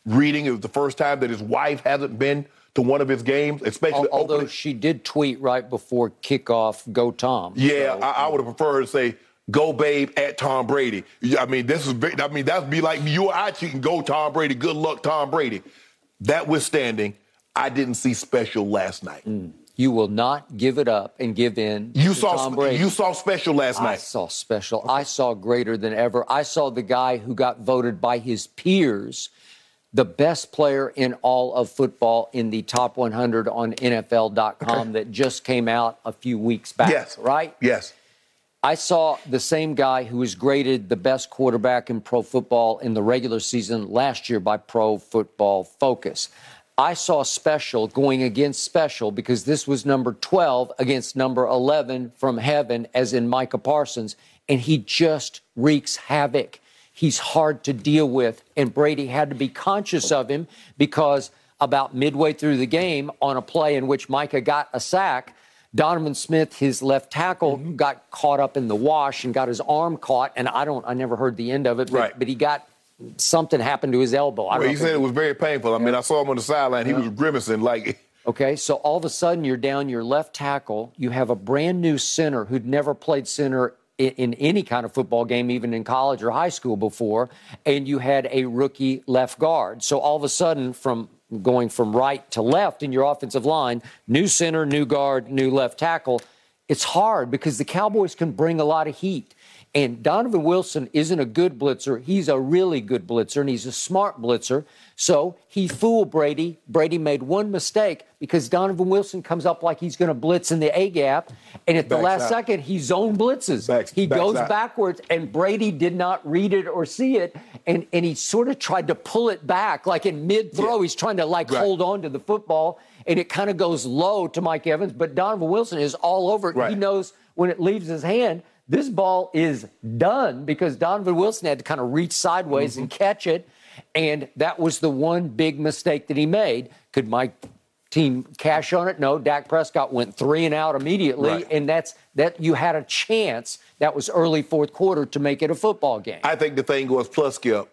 Reading is the first time that his wife hasn't been to one of his games, especially although she did tweet right before kickoff, "Go Tom." Yeah, so, I would have preferred to say, "Go, babe," at Tom Brady. I mean, that'd be like you or I cheating. "Go, Tom Brady. Good luck, Tom Brady." That withstanding, I didn't see special last night. You will not give it up and give in. You saw special last night. I saw special. Okay. I saw greater than ever. I saw the guy who got voted by his peers the best player in all of football in the top 100 on NFL.com that just came out a few weeks back. Yes. Right? Yes. I saw the same guy who was graded the best quarterback in pro football in the regular season last year by Pro Football Focus. I saw special going against special because this was number 12 against number 11 from heaven, as in Micah Parsons, and he just wreaks havoc. He's hard to deal with, and Brady had to be conscious of him because about midway through the game on a play in which Micah got a sack, Donovan Smith, his left tackle, got caught up in the wash and got his arm caught, and I never heard the end of it, but he got... something happened to his elbow. He said it was very painful. I mean, I saw him on the sideline. He was grimacing like... Okay, so all of a sudden you're down your left tackle. You have a brand-new center who'd never played center in any kind of football game, even in college or high school before, and you had a rookie left guard. So all of a sudden, from going from right to left in your offensive line, new center, new guard, new left tackle, it's hard because the Cowboys can bring a lot of heat. And Donovan Wilson isn't a good blitzer. He's a really good blitzer, and he's a smart blitzer. So he fooled Brady. Brady made one mistake because Donovan Wilson comes up like he's going to blitz in the A-gap, and at the last second, he zone blitzes. He goes backwards, and Brady did not read it or see it, and he sort of tried to pull it back. Like in mid-throw, he's trying to hold on to the football, and it kind of goes low to Mike Evans, but Donovan Wilson is all over it. Right. He knows when it leaves his hand, this ball is done because Donovan Wilson had to kind of reach sideways and catch it, and that was the one big mistake that he made. Could my team cash on it? No. Dak Prescott went 3 and out immediately, and that's you had a chance. That was early fourth quarter to make it a football game. I think the thing was, plus, Skip,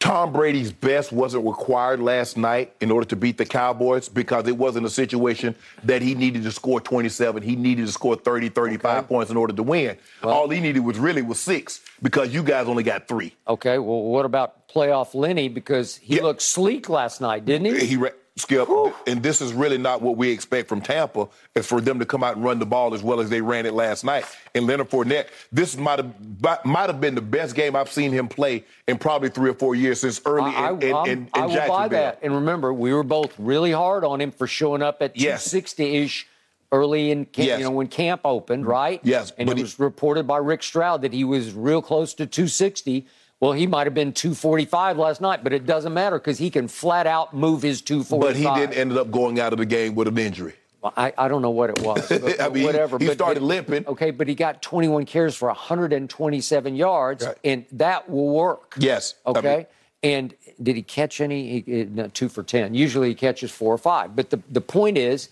Tom Brady's best wasn't required last night in order to beat the Cowboys because it wasn't a situation that he needed to score 27. He needed to score 30, 35 points in order to win. Well, all he needed was 6 because you guys only got 3. Okay, well, what about playoff Lenny? Because he looked sleek last night, didn't he? Skip, and this is really not what we expect from Tampa, is for them to come out and run the ball as well as they ran it last night. And Leonard Fournette, this might have been the best game I've seen him play in probably 3 or 4 years since early in Jacksonville. I will buy that. And remember, we were both really hard on him for showing up at 260-ish early in camp, when camp opened, right? Yes. And it was reported by Rick Stroud that he was real close to 260. Well, he might have been 245 last night, but it doesn't matter because he can flat out move his 245. But he didn't end up going out of the game with an injury. Well, I don't know what it was. But I mean, whatever. He started limping. Okay, but he got 21 carries for 127 yards, and that will work. Yes. Okay? I mean, and did he catch any? No, 2 for 10. Usually he catches 4 or 5. But the point is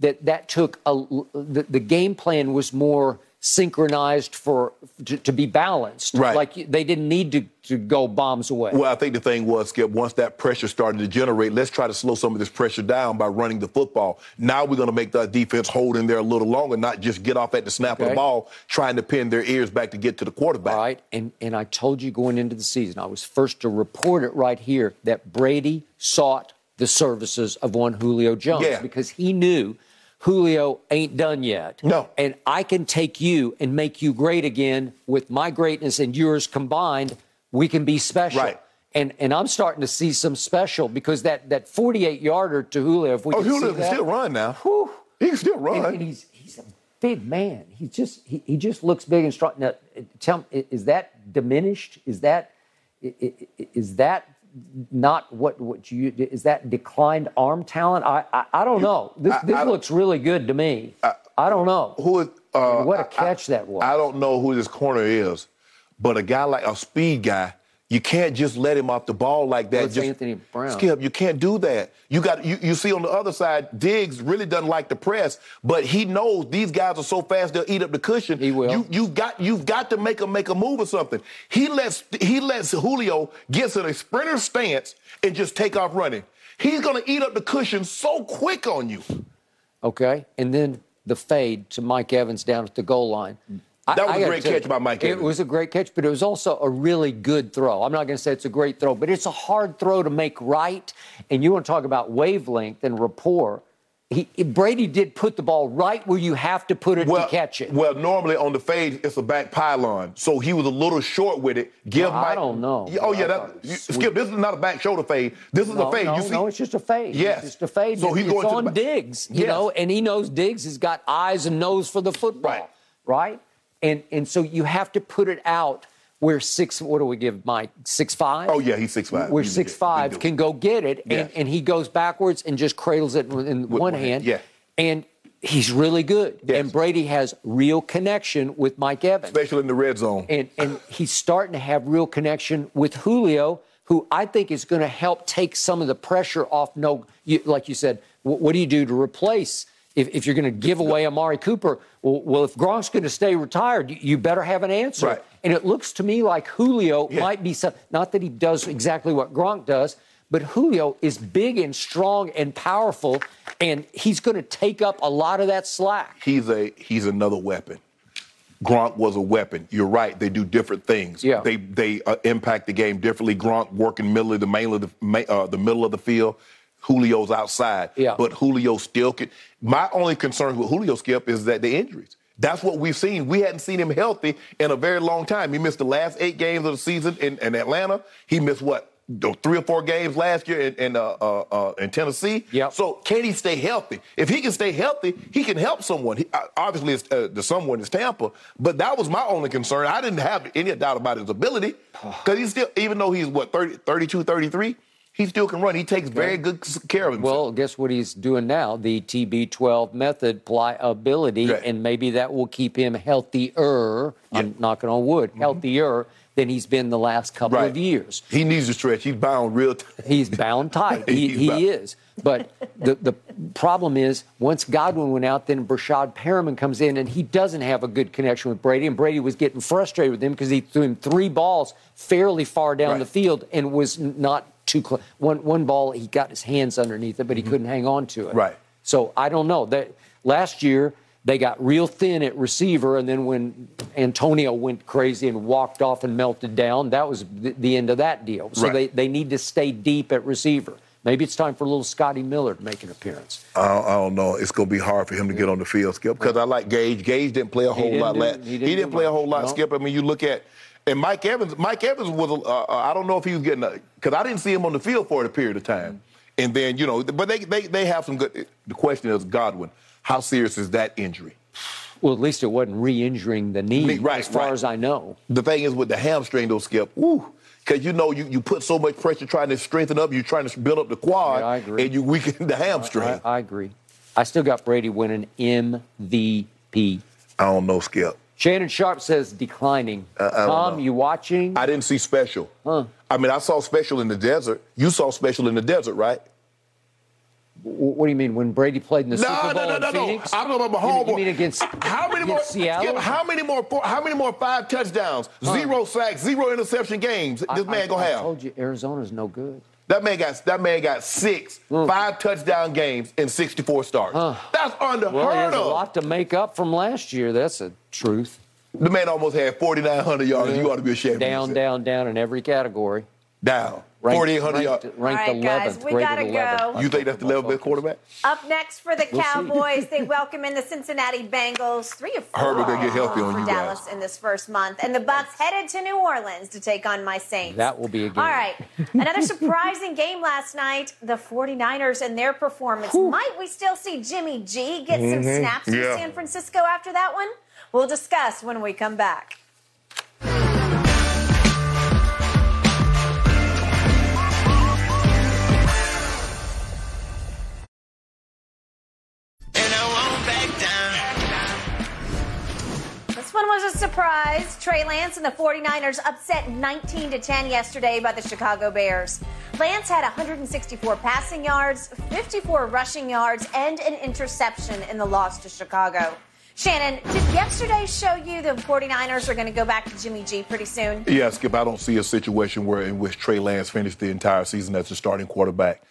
that took the game plan was more synchronized to be balanced. Right. Like they didn't need to go bombs away. Well, I think the thing was, Skip, once that pressure started to generate, let's try to slow some of this pressure down by running the football. Now we're going to make the defense hold in there a little longer, not just get off at the snap of the ball, trying to pin their ears back to get to the quarterback. All right, and I told you going into the season, I was first to report it right here, that Brady sought the services of one Julio Jones because he knew Julio ain't done yet. No. And I can take you and make you great again. With my greatness and yours combined, we can be special. Right. And I'm starting to see some special because that 48-yarder to Julio, if we can Julio see can that, still run now. Whew. He can still run. And he's a big man. He just looks big and strong. Now, tell me, is that diminished? Is that not what you is that declined arm talent? I don't know. This looks really good to me. I don't know who is, what a catch that was. I don't know who this corner is, but a guy like a speed guy, you can't just let him off the ball like that. Just Anthony Brown. Skip, you can't do that. You see on the other side, Diggs really doesn't like the press, but he knows these guys are so fast they'll eat up the cushion. He will. You've got to make a move or something. He lets Julio gets in a sprinter stance and just take off running. He's gonna eat up the cushion so quick on you. Okay, and then the fade to Mike Evans down at the goal line. That was a great catch by Mike Evans. It was a great catch, but it was also a really good throw. I'm not going to say it's a great throw, but it's a hard throw to make right. And you want to talk about wavelength and rapport. Brady did put the ball right where you have to put it to catch it. Well, normally on the fade, it's a back pylon, so he was a little short with it. I don't know. Oh, yeah, Skip, this is not a back shoulder fade. This is a fade. No, it's just a fade. Yes. It's just a fade. So he's going on Diggs, you know, and he knows Diggs has got eyes and nose for the football. Right? And so you have to put it out where what do we give Mike? 6'5"? Oh, yeah, he's 6'5". Where 6'5" can go get it, and he goes backwards and just cradles it in one hand. Yeah. And he's really good. Yes. And Brady has real connection with Mike Evans. Especially in the red zone. And he's starting to have real connection with Julio, who I think is going to help take some of the pressure off. Like you said, what do you do to replace if you're going to give away Amari Cooper? Well, if Gronk's going to stay retired, you better have an answer. Right. And it looks to me like Julio might be something. Not that he does exactly what Gronk does, but Julio is big and strong and powerful, and he's going to take up a lot of that slack. He's another weapon. Gronk was a weapon. You're right. They do different things. Yeah. They impact the game differently. Gronk working the middle of the field. Julio's outside, but Julio still can. My only concern with Julio, Skip, is that the injuries. That's what we've seen. We hadn't seen him healthy in a very long time. He missed the last 8 games of the season in Atlanta. He missed, 3 or 4 games last year in Tennessee. Yep. So can he stay healthy? If he can stay healthy, he can help someone. Obviously, the someone is Tampa, but that was my only concern. I didn't have any doubt about his ability because he's still, even though he's, 32, 33? He still can run. He takes very good care of himself. Well, guess what he's doing now? The TB12 method, pliability, and maybe that will keep him healthier. I'm knocking on wood. Healthier than he's been the last couple of years. He needs to stretch. He's bound real tight. He's bound tight. He is. But the problem is, once Godwin went out, then Brashad Perriman comes in, and he doesn't have a good connection with Brady. And Brady was getting frustrated with him because he threw him 3 balls fairly far down the field and was not too close. One ball, he got his hands underneath it, but he couldn't hang on to it. Right. So I don't know. Last year, they got real thin at receiver, and then when Antonio went crazy and walked off and melted down, that was the end of that deal. So they need to stay deep at receiver. Maybe it's time for a little Scotty Miller to make an appearance. I don't know. It's going to be hard for him to get on the field, Skip, because I like Gage. Gage didn't play a whole lot last. He didn't play a whole lot, Skip. I mean, you look at and Mike Evans was, I don't know if he was getting, because I didn't see him on the field for a period of time. And then, but they have some good, the question is Godwin. How serious is that injury? Well, at least it wasn't re-injuring the knee, as far as I know. The thing is with the hamstring, though, Skip, because you put so much pressure trying to strengthen up, you're trying to build up the quad, and you weaken the hamstring. I agree. I still got Brady winning MVP. I don't know, Skip. Shannon Sharp says declining. Tom, you watching? I didn't see Special. I mean, I saw Special in the desert. You saw Special in the desert, right? What do you mean, when Brady played in the Super Bowl in Phoenix? I'm talking about Mahomes. You mean against Seattle? Skip, how many more 5 touchdowns, 0 sacks, 0 interception games this man going to have? I told you, Arizona's no good. That man got 5 touchdown games in 64 starts. That's unheard of. There's a lot to make up from last year. That's the truth. The man almost had 4,900 yards. You ought to be ashamed of yourself. Down in every category. Down. 4,800 yards. Ranked 11th. We got to go. You think that's the 11th best quarterback? Up next for the Cowboys, they welcome in the Cincinnati Bengals. 3 of 4. Herbert going to get healthy on you Dallas guys in this first month. And the Bucs headed to New Orleans to take on my Saints. That will be a game. All right. Another surprising game last night. The 49ers and their performance. Might we still see Jimmy G get some snaps from San Francisco after that one? We'll discuss when we come back. One was a surprise. Trey Lance and the 49ers upset 19-10 yesterday by the Chicago Bears. Lance had 164 passing yards, 54 rushing yards, and an interception in the loss to Chicago. Shannon, did yesterday show you the 49ers are going to go back to Jimmy G pretty soon? Yeah, Skip, I don't see a situation in which Trey Lance finished the entire season as the starting quarterback.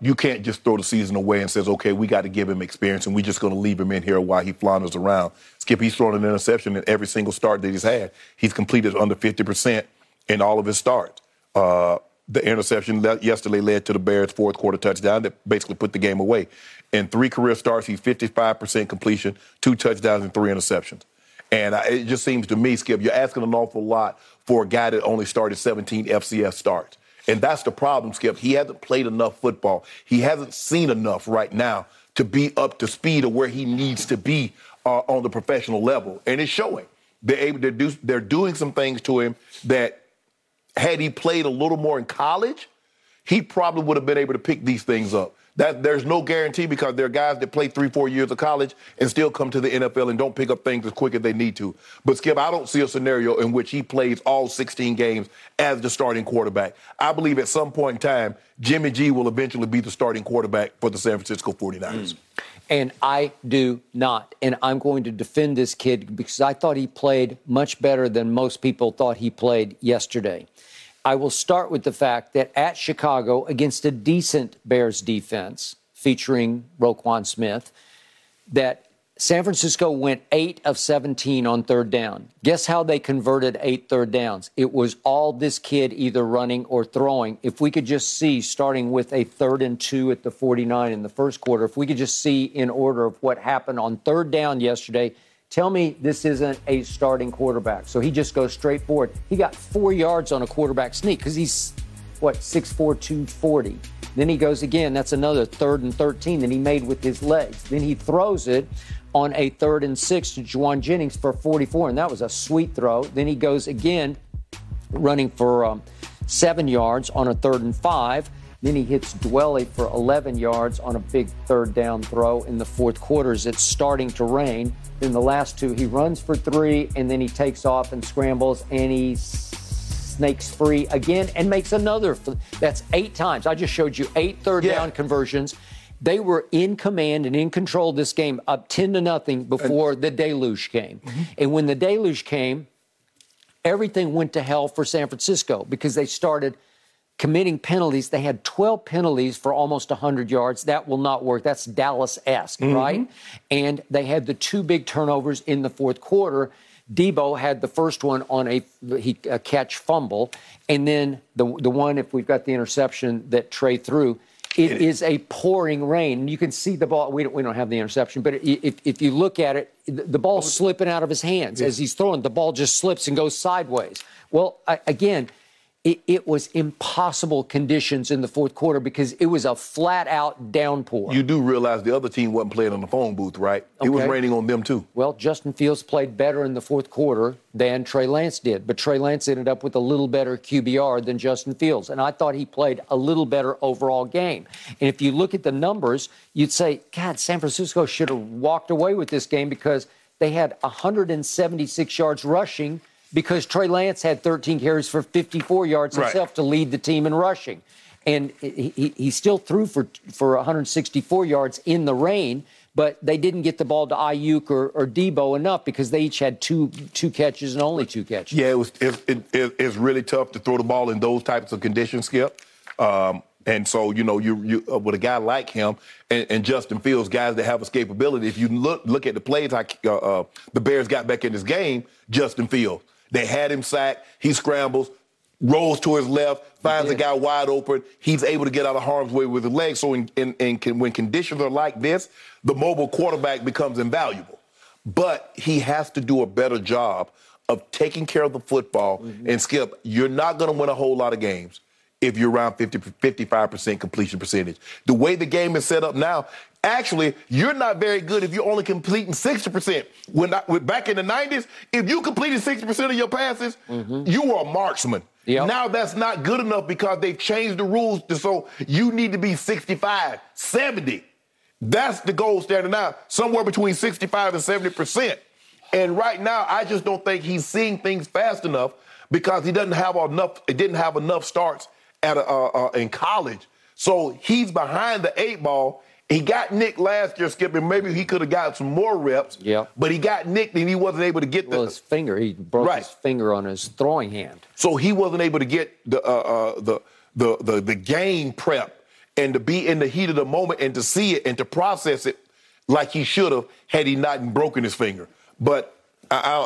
You can't just throw the season away and says, okay, we got to give him experience and we're just going to leave him in here while he flounders around. Skip, he's thrown an interception in every single start that he's had. He's completed under 50% in all of his starts. The interception yesterday led to the Bears' fourth quarter touchdown that basically put the game away. In three career starts, he's 55% completion, 2 touchdowns and 3 interceptions. And it just seems to me, Skip, you're asking an awful lot for a guy that only started 17 FCS starts. And that's the problem, Skip. He hasn't played enough football. He hasn't seen enough right now to be up to speed of where he needs to be on the professional level. And it's showing. They're doing some things to him that had he played a little more in college, he probably would have been able to pick these things up. There's no guarantee because there are guys that play 3-4 years of college and still come to the NFL and don't pick up things as quick as they need to. But, Skip, I don't see a scenario in which he plays all 16 games as the starting quarterback. I believe at some point in time, Jimmy G will eventually be the starting quarterback for the San Francisco 49ers. And I do not. And I'm going to defend this kid because I thought he played much better than most people thought he played yesterday. I will start with the fact that at Chicago, against a decent Bears defense featuring Roquan Smith, that San Francisco went 8 of 17 on third down. Guess how they converted 8 third downs? It was all this kid either running or throwing. If we could just see, starting with a 3rd and 2 at the 49 in the first quarter, if we could just see in order of what happened on third down yesterday, tell me this isn't a starting quarterback. So he just goes straight forward. He got 4 yards on a quarterback sneak because he's, 6'4", 240. Then he goes again. That's another 3rd and 13 that he made with his legs. Then he throws it on a 3rd and 6 to Juwan Jennings for 44, and that was a sweet throw. Then he goes again running for 7 yards on a 3rd and 5. Then he hits Dwelly for 11 yards on a big 3rd down throw in the fourth quarter as it's starting to rain. Then the last two, he runs for 3, and then he takes off and scrambles, and he snakes free again and makes another. That's 8 times. I just showed you 8 third down conversions. They were in command and in control of this game, up 10-0 before the deluge came. Mm-hmm. And when the deluge came, everything went to hell for San Francisco because they started committing penalties. They had 12 penalties for almost 100 yards. That will not work. That's Dallas-esque, right? And they had the 2 big turnovers in the fourth quarter. Debo had the first one on a catch fumble. And then the one, if we've got the interception that Trey threw, it is a pouring rain. You can see the ball. We don't have the interception, but if you look at it, the ball's slipping out of his hands. As he's throwing, the ball just slips and goes sideways. Well, again, it was impossible conditions in the fourth quarter because it was a flat-out downpour. You do realize the other team wasn't playing on the phone booth, right? Okay. It was raining on them, too. Well, Justin Fields played better in the fourth quarter than Trey Lance did, but Trey Lance ended up with a little better QBR than Justin Fields, and I thought he played a little better overall game. And if you look at the numbers, you'd say, God, San Francisco should have walked away with this game because they had 176 yards rushing because Trey Lance had 13 carries for 54 yards himself to lead the team in rushing. And he still threw for 164 yards in the rain, but they didn't get the ball to Ayuk or Debo enough because they each had two catches and only 2 catches. Yeah, it's really tough to throw the ball in those types of conditions, Skip. And so, you with a guy like him and Justin Fields, guys that have escapability, if you look at the plays the Bears got back in this game, Justin Fields. They had him sacked. He scrambles, rolls to his left, finds a guy wide open. He's able to get out of harm's way with his legs. So when conditions are like this, the mobile quarterback becomes invaluable. But he has to do a better job of taking care of the football. Mm-hmm. And, Skip, you're not going to win a whole lot of games if you're around 55% completion percentage. The way the game is set up now, actually, you're not very good if you're only completing 60%. Back in the 90s, if you completed 60% of your passes, you were a marksman. Yep. Now that's not good enough because they've changed the rules, so you need to be 65, 70. That's the gold standard now, somewhere between 65 and 70%. And right now, I just don't think he's seeing things fast enough because he doesn't have enough. It didn't have enough starts in college. So he's behind the 8 ball. He got nicked last year, Skip, and maybe he could have got some more reps. Yeah. But he got nicked and he wasn't able to get his finger. He broke his finger on his throwing hand. So he wasn't able to get the game prep and to be in the heat of the moment and to see it and to process it like he should have had he not broken his finger. But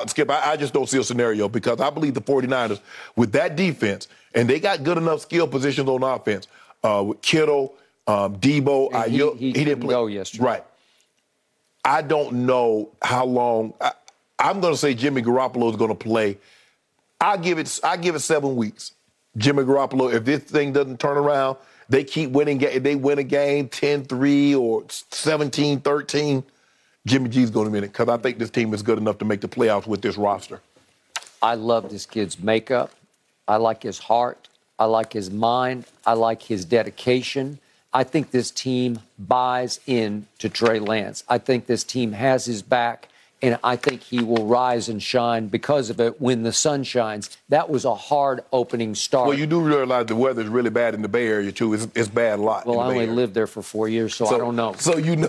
Skip, I just don't see a scenario, because I believe the 49ers, with that defense, and they got good enough skill positions on offense, with Kittle, Debo, Ayuk. He didn't play. Go yesterday. Right. I don't know how long. I'm going to say Jimmy Garoppolo is going to play. I give it 7 weeks. Jimmy Garoppolo, if this thing doesn't turn around, they keep winning. They win a game 10-3 or 17-13. Jimmy G's going to win it, because I think this team is good enough to make the playoffs with this roster. I love this kid's makeup. I like his heart. I like his mind. I like his dedication. I think this team buys in to Trey Lance. I think this team has his back, and I think he will rise and shine because of it when the sun shines. That was a hard opening start. Well, you do realize the weather is really bad in the Bay Area, too. It's bad a lot. Well, I only lived there for 4 years, so I don't know. So you know,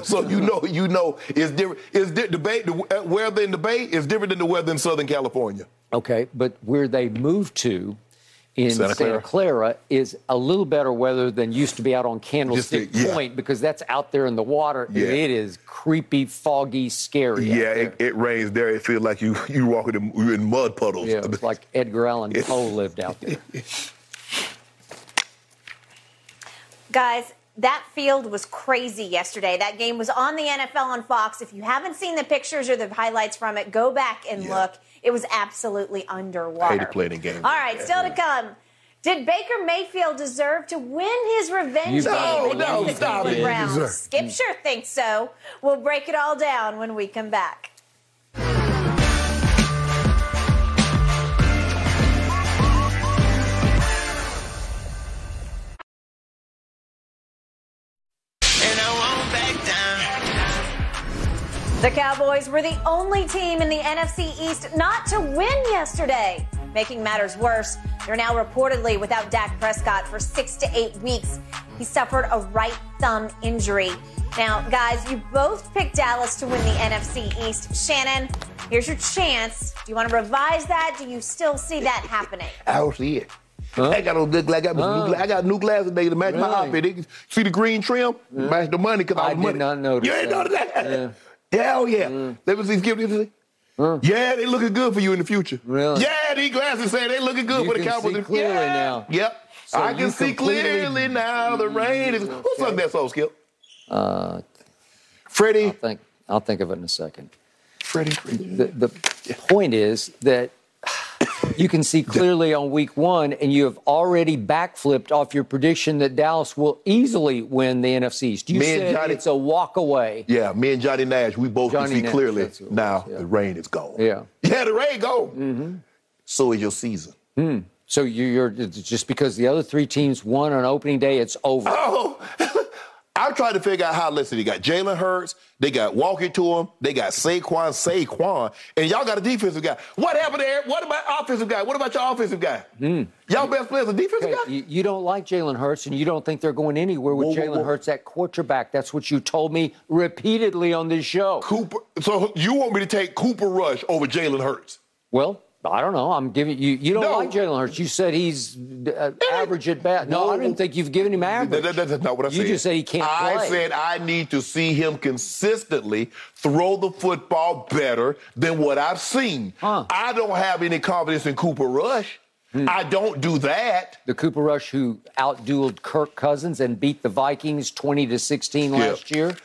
it's different. The weather in the Bay is different than the weather in Southern California. Okay, but where they moved to in Santa Clara is a little better weather than used to be out on Candlestick Point, because that's out there in the water, and it is creepy, foggy, scary. Yeah, it rains there. It feels like you walking in mud puddles. Yeah, it's like Edgar Allan Poe lived out there. Guys, that field was crazy yesterday. That game was on the NFL on Fox. If you haven't seen the pictures or the highlights from it, go back and look. It was absolutely underwater. I hate to play the game. All right, still to come. Did Baker Mayfield deserve to win his revenge game against the Cleveland Browns? Skip sure thinks so. We'll break it all down when we come back. The Cowboys were the only team in the NFC East not to win yesterday. Making matters worse, they're now reportedly without Dak Prescott for 6 to 8 weeks. He suffered a right thumb injury. Now, guys, you both picked Dallas to win the NFC East. Shannon, here's your chance. Do you want to revise that? Do you still see that happening? I don't see it. Huh? I got on good glass. I got new glasses today to match my outfit. See the green trim? Match the money, because I was money. I did not notice that. You ain't noticed that? Yeah. Hell yeah. Let me see. Yeah, they looking good for you in the future. Really? Yeah, these glasses say they looking good for the Cowboys. You can see clearly now. Yep. So I can see clearly now. The rain is... Okay. Who sung that song, Skip? Freddie? I'll think of it in a second. Freddie. The point is that you can see clearly on week one, and you have already backflipped off your prediction that Dallas will easily win the NFC East. You said Johnny, it's a walk away. Yeah, me and Johnny Nash, we both can see clearly now the rain is gone. Yeah. Yeah, the rain gone. Mm-hmm. So is your season. Mm. So you're just because the other three teams won on opening day, it's over. Oh, I'm trying to figure out how. Listen, they got Jalen Hurts, they got Walker to him, they got Saquon, and y'all got a defensive guy. What happened there? What about offensive guy? What about your offensive guy? Y'all best players a defensive guy? You don't like Jalen Hurts, and you don't think they're going anywhere with Jalen Hurts at quarterback. That's what you told me repeatedly on this show. So you want me to take Cooper Rush over Jalen Hurts? Well, I don't know. I'm giving you. You don't like Jalen Hurts. You said he's average at best. No, I didn't think you've given him average. That's not what I said. You just said he can't play. I said I need to see him consistently throw the football better than what I've seen. Huh. I don't have any confidence in Cooper Rush. I don't do that. The Cooper Rush who outdueled Kirk Cousins and beat the Vikings 20-16 last year.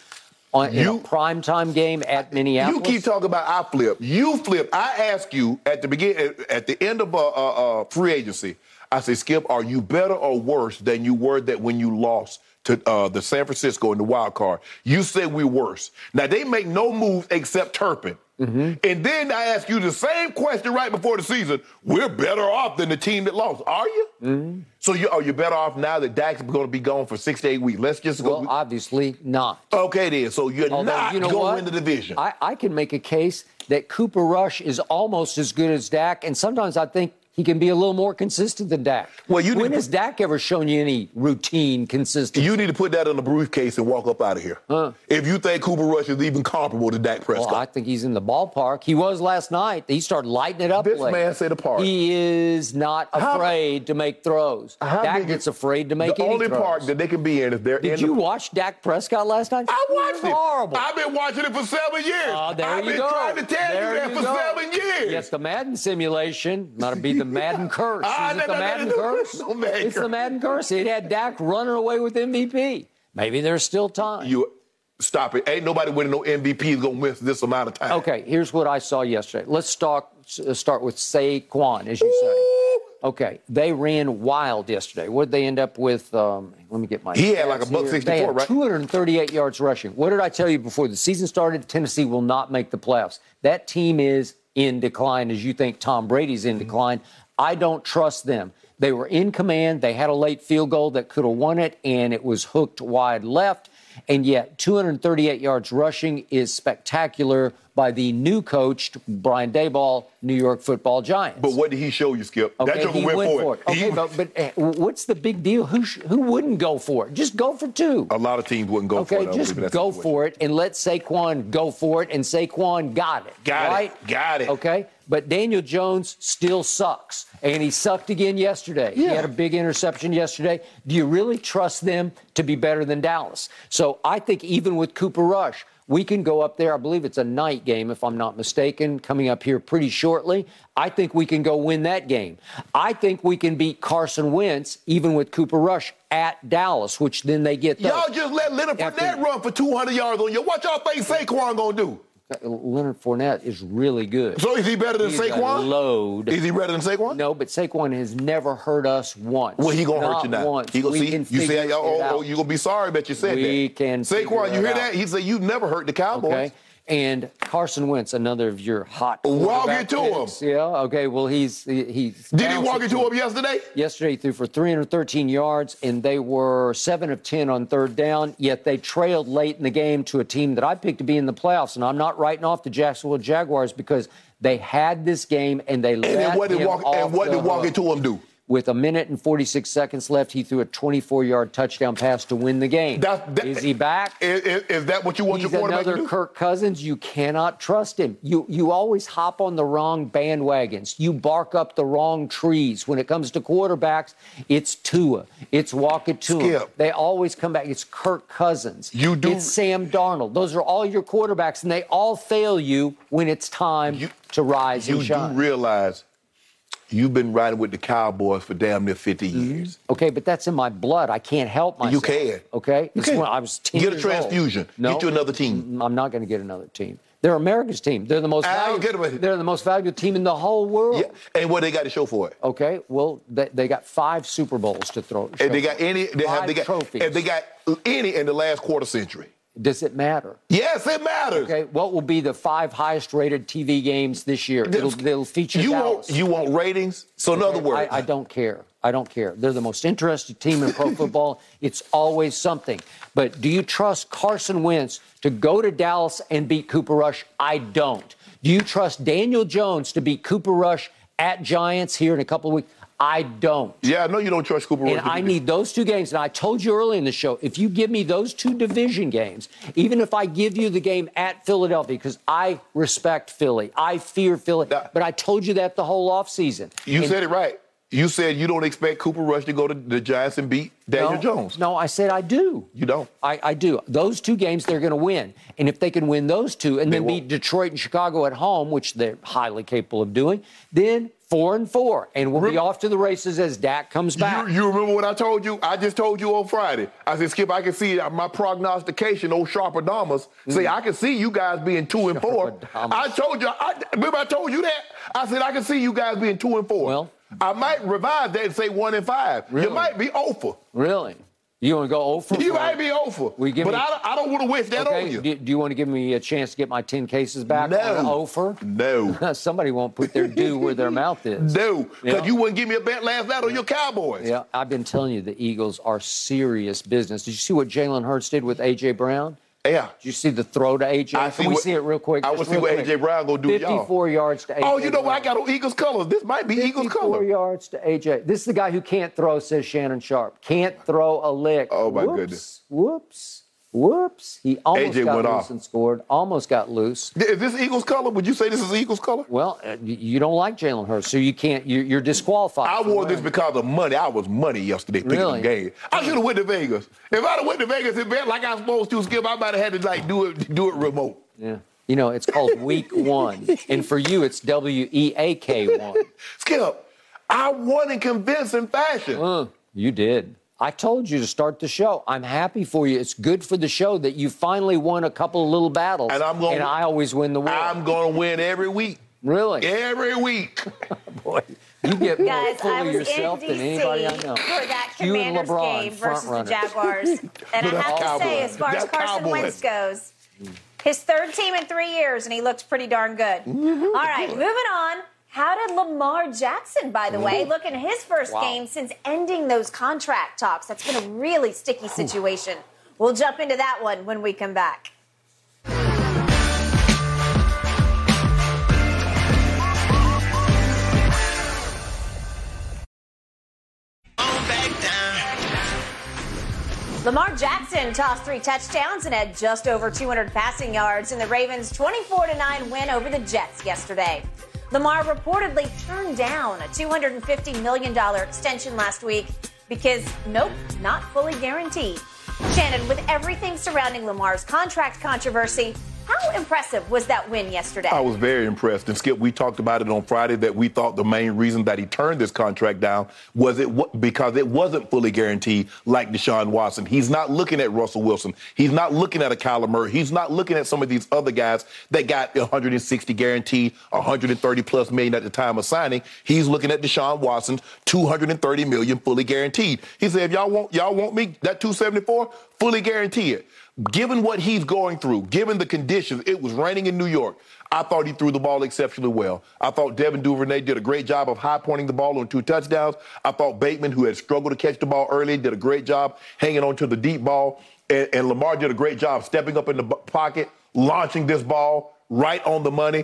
In a primetime game at Minneapolis. You keep talking about I flip. You flip. I ask you at the end of free agency, I say, Skip, are you better or worse than you were that when you lost to the San Francisco in the wild card? You said we're worse. Now, they make no moves except Turpin. Mm-hmm. And then I ask you the same question right before the season. We're better off than the team that lost. Are you? Mm-hmm. So are you better off now that Dak's going to be gone for 6 to 8 weeks? Let's just go. Well, obviously not. Okay, then. So you're not going to win the division. I can make a case that Cooper Rush is almost as good as Dak, and sometimes I think He can be a little more consistent than Dak. Well, when has Dak ever shown you any routine consistency? You need to put that in a briefcase and walk up out of here. Huh. If you think Cooper Rush is even comparable to Dak Prescott. Well, I think he's in the ballpark. He was last night. He started lighting it up. This late. Man said apart. He is not afraid to make throws. Dak gats afraid to make any throws. The only park that they can be in is there. Did you watch Dak Prescott last night? I watched it. Horrible. I've been watching it for 7 years. I've been trying to tell you that for seven years. Yes, the Madden simulation. Not a beat. The Madden curse. It's the Madden curse. It had Dak running away with MVP. Maybe there's still time. You stop it. Ain't nobody winning no MVP is going to win this amount of time. Okay, here's what I saw yesterday. Let's start with Saquon, as you say. Okay, they ran wild yesterday. What did they end up with? Let me get my. He had like a buck 64, right? 238 yards rushing. What did I tell you before the season started? Tennessee will not make the playoffs. That team is in decline, as you think Tom Brady's in decline. I don't trust them. They were in command. They had a late field goal that could have won it, and it was hooked wide left. And yet 238 yards rushing is spectacular by the new coach, Brian Daboll, New York Football Giants. But what did he show you, Skip? Okay, that joker went for it. Okay, but what's the big deal? Who wouldn't go for it? Just go for two. A lot of teams wouldn't go for it. Okay, just go for it and let Saquon go for it, and Saquon got it. Got it. Okay? But Daniel Jones still sucks, and he sucked again yesterday. Yeah. He had a big interception yesterday. Do you really trust them to be better than Dallas? So I think even with Cooper Rush, we can go up there. I believe it's a night game, if I'm not mistaken, coming up here pretty shortly. I think we can go win that game. I think we can beat Carson Wentz, even with Cooper Rush, at Dallas, which then they get those. Y'all just let Leonard Fournette run for 200 yards on you. What y'all think Saquon going to do? Leonard Fournette is really good. So is he better than Saquon? Load. Is he better than Saquon? No, but Saquon has never hurt us once. Well, he gonna hurt you now. Once. He gonna see. You say, oh, you gonna be sorry that you said that. We can. Saquon, you hear that? He said you never hurt the Cowboys. Okay. And Carson Wentz, another of your hot. Walk it to him. Yeah. Okay. Well, he's. Did he walk it to him yesterday? Yesterday, he threw for 313 yards, and they were 7 of 10 on third down. Yet they trailed late in the game to a team that I picked to be in the playoffs, and I'm not writing off the Jacksonville Jaguars because they had this game and they. And what did walk it to him do? With 1 minute and 46 seconds left, he threw a 24-yard touchdown pass to win the game. Is he back? Is that what you want your quarterback to do? He's another Kirk Cousins. You cannot trust him. You always hop on the wrong bandwagons. You bark up the wrong trees. When it comes to quarterbacks, it's Tua. It's walk it to him. They always come back. It's Kirk Cousins. You do. It's Sam Darnold. Those are all your quarterbacks, and they all fail you when it's time to rise and shine. You do realize you've been riding with the Cowboys for damn near 50 years. Okay, but that's in my blood. I can't help myself. You can. Okay? You can. When I was 10 years old. Get a transfusion. No, get you another team. I'm not going to get another team. They're America's team. They're the most valuable team in the whole world. Yeah. And what they got to show for it? Okay, well, they got 5 Super Bowls to throw. And they got any. They got 5 trophies. And they got any in the last quarter century. Does it matter? Yes, it matters. Okay, what will be the 5 highest-rated TV games this year? It'll feature Dallas. You want ratings? So in other words, I don't care. I don't care. They're the most interesting team in pro football. It's always something. But do you trust Carson Wentz to go to Dallas and beat Cooper Rush? I don't. Do you trust Daniel Jones to beat Cooper Rush at Giants here in a couple of weeks? I don't. Yeah, I know you don't trust Cooper Rush. And I need those 2 games. And I told you early in the show, if you give me those 2 division games, even if I give you the game at Philadelphia, because I respect Philly, I fear Philly, but I told you that the whole offseason. You said it right. You said you don't expect Cooper Rush to go to the Giants and beat Daniel Jones. No, I said I do. You don't. I do. Those 2 games they're going to win. And if they can win those 2 and then beat Detroit and Chicago at home, which they're highly capable of doing, then 4-4, and we'll be off to the races as Dak comes back. You remember what I told you? I just told you on Friday. I said, Skip, I can see my prognostication, old Sharpadamas. See, I can see you guys being 2-4. I told you. Remember I told you that? I said, I can see you guys being 2-4. Well, I might revise that and say 1-5. Really? You might be over. Really? You want to go over? You might be over. But I don't want to wish that on you. Do you want to give me a chance to get my 10 cases back? No. Over? No. Somebody won't put their due where their mouth is. No, because you wouldn't give me a bet last night on your Cowboys. Yeah, I've been telling you the Eagles are serious business. Did you see what Jalen Hurts did with A.J. Brown? Yeah. Did you see the throw to A.J.? Can we see it real quick? I want to see what A.J. Brown going to do, y'all. 54 yards to A.J. Oh, you know what? I got on Eagles colors. This might be Eagles colors. 54 yards to A.J. This is the guy who can't throw, says Shannon Sharp. Can't throw a lick. Oh, my goodness. Whoops. He almost got loose and scored. Almost got loose. Is this Eagles color? Would you say this is Eagles color? Well, you don't like Jalen Hurts, so you can't. You're disqualified. I wore this because of money. I was money yesterday picking the game. I should have went to Vegas. If I'd have went to Vegas in bed like I was supposed to, Skip, I might have had to like do it remote. Yeah. You know, it's called Week One, and for you, it's W-E-A-K-1. Skip, I won in convincing fashion. You did. I told you to start the show. I'm happy for you. It's good for the show that you finally won a couple of little battles. And I always win the war. I'm going to win every week. Really? Every week. Boy, you get more full of yourself than anybody I know. For that Commanders game versus the Jaguars. And I have to say, as far as Carson Wentz goes, his third team in 3 years, and he looks pretty darn good. All right, moving on. How did Lamar Jackson, by the way, look in his first game since ending those contract talks? That's been a really sticky situation. We'll jump into that one when we come back. Lamar Jackson tossed 3 touchdowns and had just over 200 passing yards in the Ravens' 24-9 win over the Jets yesterday. Lamar reportedly turned down a $250 million extension last week because, nope, not fully guaranteed. Shannon, with everything surrounding Lamar's contract controversy, how impressive was that win yesterday? I was very impressed. And, Skip, we talked about it on Friday that we thought the main reason that he turned this contract down was because it wasn't fully guaranteed like Deshaun Watson. He's not looking at Russell Wilson. He's not looking at a Kyler Murray. He's not looking at some of these other guys that got 160 guaranteed, 130-plus million at the time of signing. He's looking at Deshaun Watson's 230 million fully guaranteed. He said, if y'all want me, that 274, fully guaranteed. Given what he's going through, given the conditions, it was raining in New York. I thought he threw the ball exceptionally well. I thought Devin Duvernay did a great job of high-pointing the ball on 2 touchdowns. I thought Bateman, who had struggled to catch the ball early, did a great job hanging on to the deep ball. And Lamar did a great job stepping up in the pocket, launching this ball right on the money.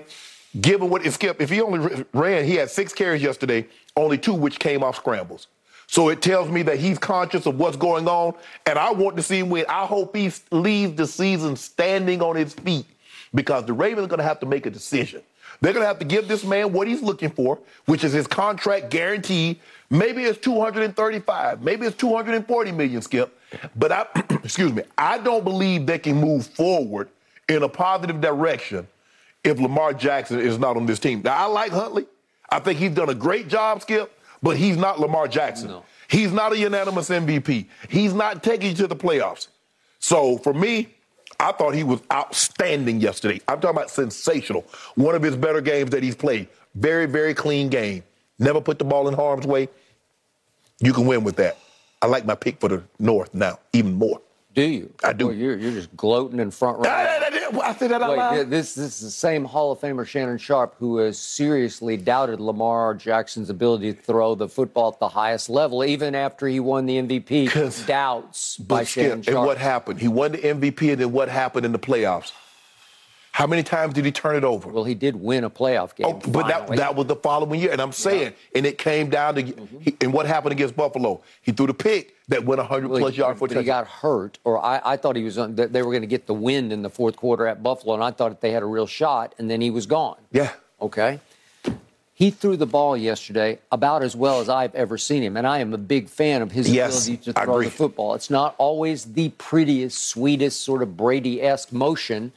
Given what it skipped, if he only ran, he had 6 carries yesterday, only 2 which came off scrambles. So it tells me that he's conscious of what's going on, and I want to see him win. I hope he leaves the season standing on his feet because the Ravens are going to have to make a decision. They're going to have to give this man what he's looking for, which is his contract guaranteed. Maybe it's 235, maybe it's 240 million, Skip. But I don't believe they can move forward in a positive direction if Lamar Jackson is not on this team. Now, I like Huntley. I think he's done a great job, Skip. But he's not Lamar Jackson. No. He's not a unanimous MVP. He's not taking you to the playoffs. So, for me, I thought he was outstanding yesterday. I'm talking about sensational. One of his better games that he's played. Very, very clean game. Never put the ball in harm's way. You can win with that. I like my pick for the North now even more. Do you? I do. Boy, you're just gloating in front row. I said that out loud. This is the same Hall of Famer Shannon Sharp who has seriously doubted Lamar Jackson's ability to throw the football at the highest level, even after he won the MVP. Doubts by Shannon Sharp. And what happened? He won the MVP, and then what happened in the playoffs? How many times did he turn it over? Well, he did win a playoff game. Oh, but that was the following year, and I'm saying, and it came down to and what happened against Buffalo? He threw the pick that went 100-plus yards for a touchdown. He got hurt, or I thought he was they were going to get the win in the fourth quarter at Buffalo, and I thought they had a real shot, and then he was gone. Yeah. Okay. He threw the ball yesterday about as well as I've ever seen him, and I am a big fan of his ability to throw the football. It's not always the prettiest, sweetest, sort of Brady-esque motion,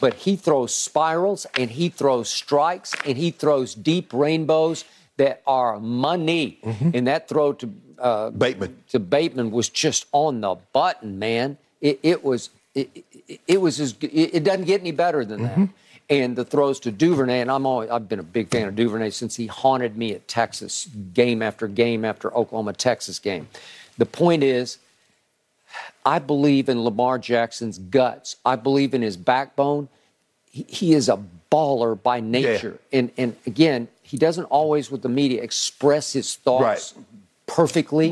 but he throws spirals, and he throws strikes, and he throws deep rainbows that are money. And that throw to Bateman. To Bateman was just on the button, man. It doesn't get any better than that. And the throws to Duvernay, and I've been a big fan of Duvernay since he haunted me at Texas, game after Oklahoma-Texas game. The point is, I believe in Lamar Jackson's guts. I believe in his backbone. He is a baller by nature. Yeah. And again, he doesn't always with the media express his thoughts perfectly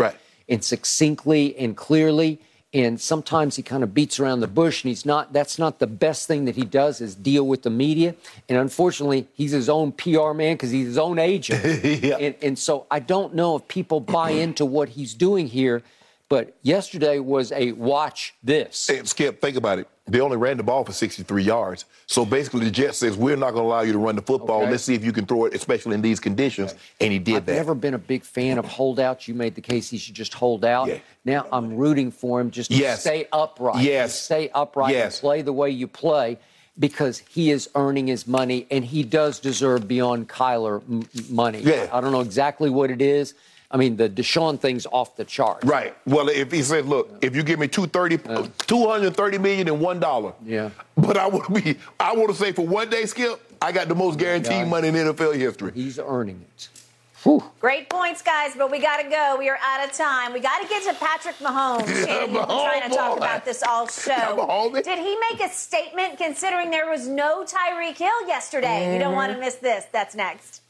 and succinctly and clearly. And sometimes he kind of beats around the bush, and that's not the best thing that he does is deal with the media. And unfortunately, he's his own PR man because he's his own agent. Yeah. And so I don't know if people buy into what he's doing here, but yesterday was a watch this. And Skip, think about it. They only ran the ball for 63 yards. So basically the Jets says, we're not going to allow you to run the football. Okay. Let's see if you can throw it, especially in these conditions. Okay. And he did that. I've never been a big fan of holdouts. You made the case he should just hold out. Yeah. Now I'm rooting for him just to stay upright. Yes. Stay upright and play the way you play, because he is earning his money, and he does deserve beyond Kyler money. Yeah. I don't know exactly what it is. I mean, the Deshaun thing's off the chart. Right. Well, if he said, look, if you give me $230 million and $1, but I want to say for one day, Skip, I got the most guaranteed money in NFL history. He's earning it. Whew. Great points, guys, but we got to go. We are out of time. We got to get to Patrick Mahomes. We've been trying to talk about this all show. Did he make a statement considering there was no Tyreek Hill yesterday? You don't want to miss this. That's next.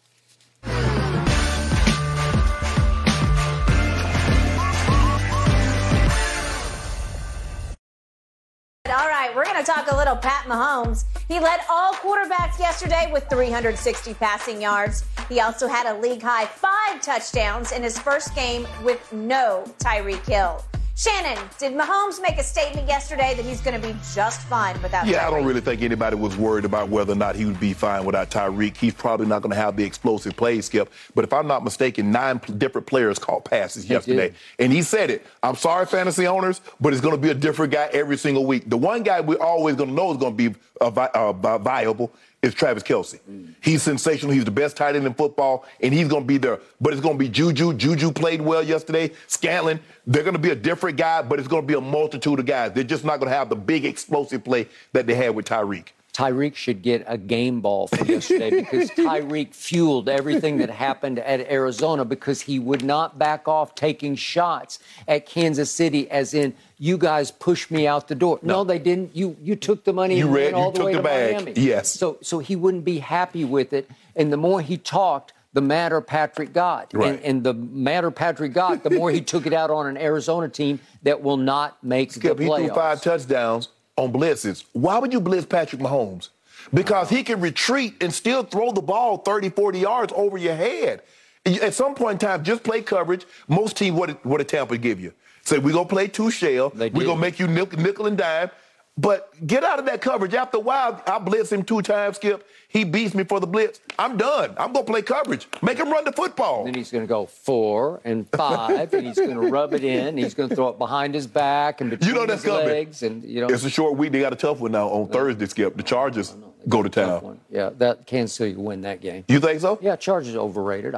All right, we're going to talk a little Pat Mahomes. He led all quarterbacks yesterday with 360 passing yards. He also had a league-high 5 touchdowns in his first game with no Tyreek Hill. Shannon, did Mahomes make a statement yesterday that he's going to be just fine without Tyreek? Yeah, I don't really think anybody was worried about whether or not he would be fine without Tyreek. He's probably not going to have the explosive plays, Skip. But if I'm not mistaken, 9 different players caught passes yesterday. And he said it. I'm sorry, fantasy owners, but it's going to be a different guy every single week. The one guy we're always going to know is going to be viable is Travis Kelce. He's sensational. He's the best tight end in football, and he's going to be there. But it's going to be Juju. Juju played well yesterday. Scantlin, they're going to be a different guy, but it's going to be a multitude of guys. They're just not going to have the big explosive play that they had with Tyreek. Tyreek should get a game ball for yesterday because Tyreek fueled everything that happened at Arizona because he would not back off taking shots at Kansas City as in, you guys pushed me out the door. No, they didn't. You took the money and ran all the way to Miami. Yes. So he wouldn't be happy with it. And the more he talked, the madder Patrick got. Right. And the madder Patrick got, the more he took it out on an Arizona team that will not make the playoffs. He threw 5 touchdowns on blitzes. Why would you blitz Patrick Mahomes? Because he can retreat and still throw the ball 30, 40 yards over your head. At some point in time, just play coverage. Most teams, what did Tampa give you? Say, we're going to play two shell. We're going to make you nickel and dime. But get out of that coverage. After a while, I blitz him 2 times, Skip. He beats me for the blitz. I'm done. I'm going to play coverage. Make him run the football. And then he's going to go 4 and 5, and he's going to rub it in. He's going to throw it behind his back and between his legs. And, it's a short week. They got a tough one now on Thursday, Skip. The Chargers go to town. Yeah, Kansas City will win that game. You think so? Yeah, Chargers overrated.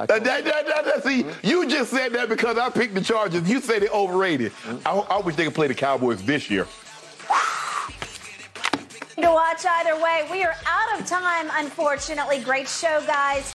See, you just said that because I picked the Chargers. You said they overrated. I wish they could play the Cowboys this year. To watch either way. We are out of time, unfortunately. Great show, guys.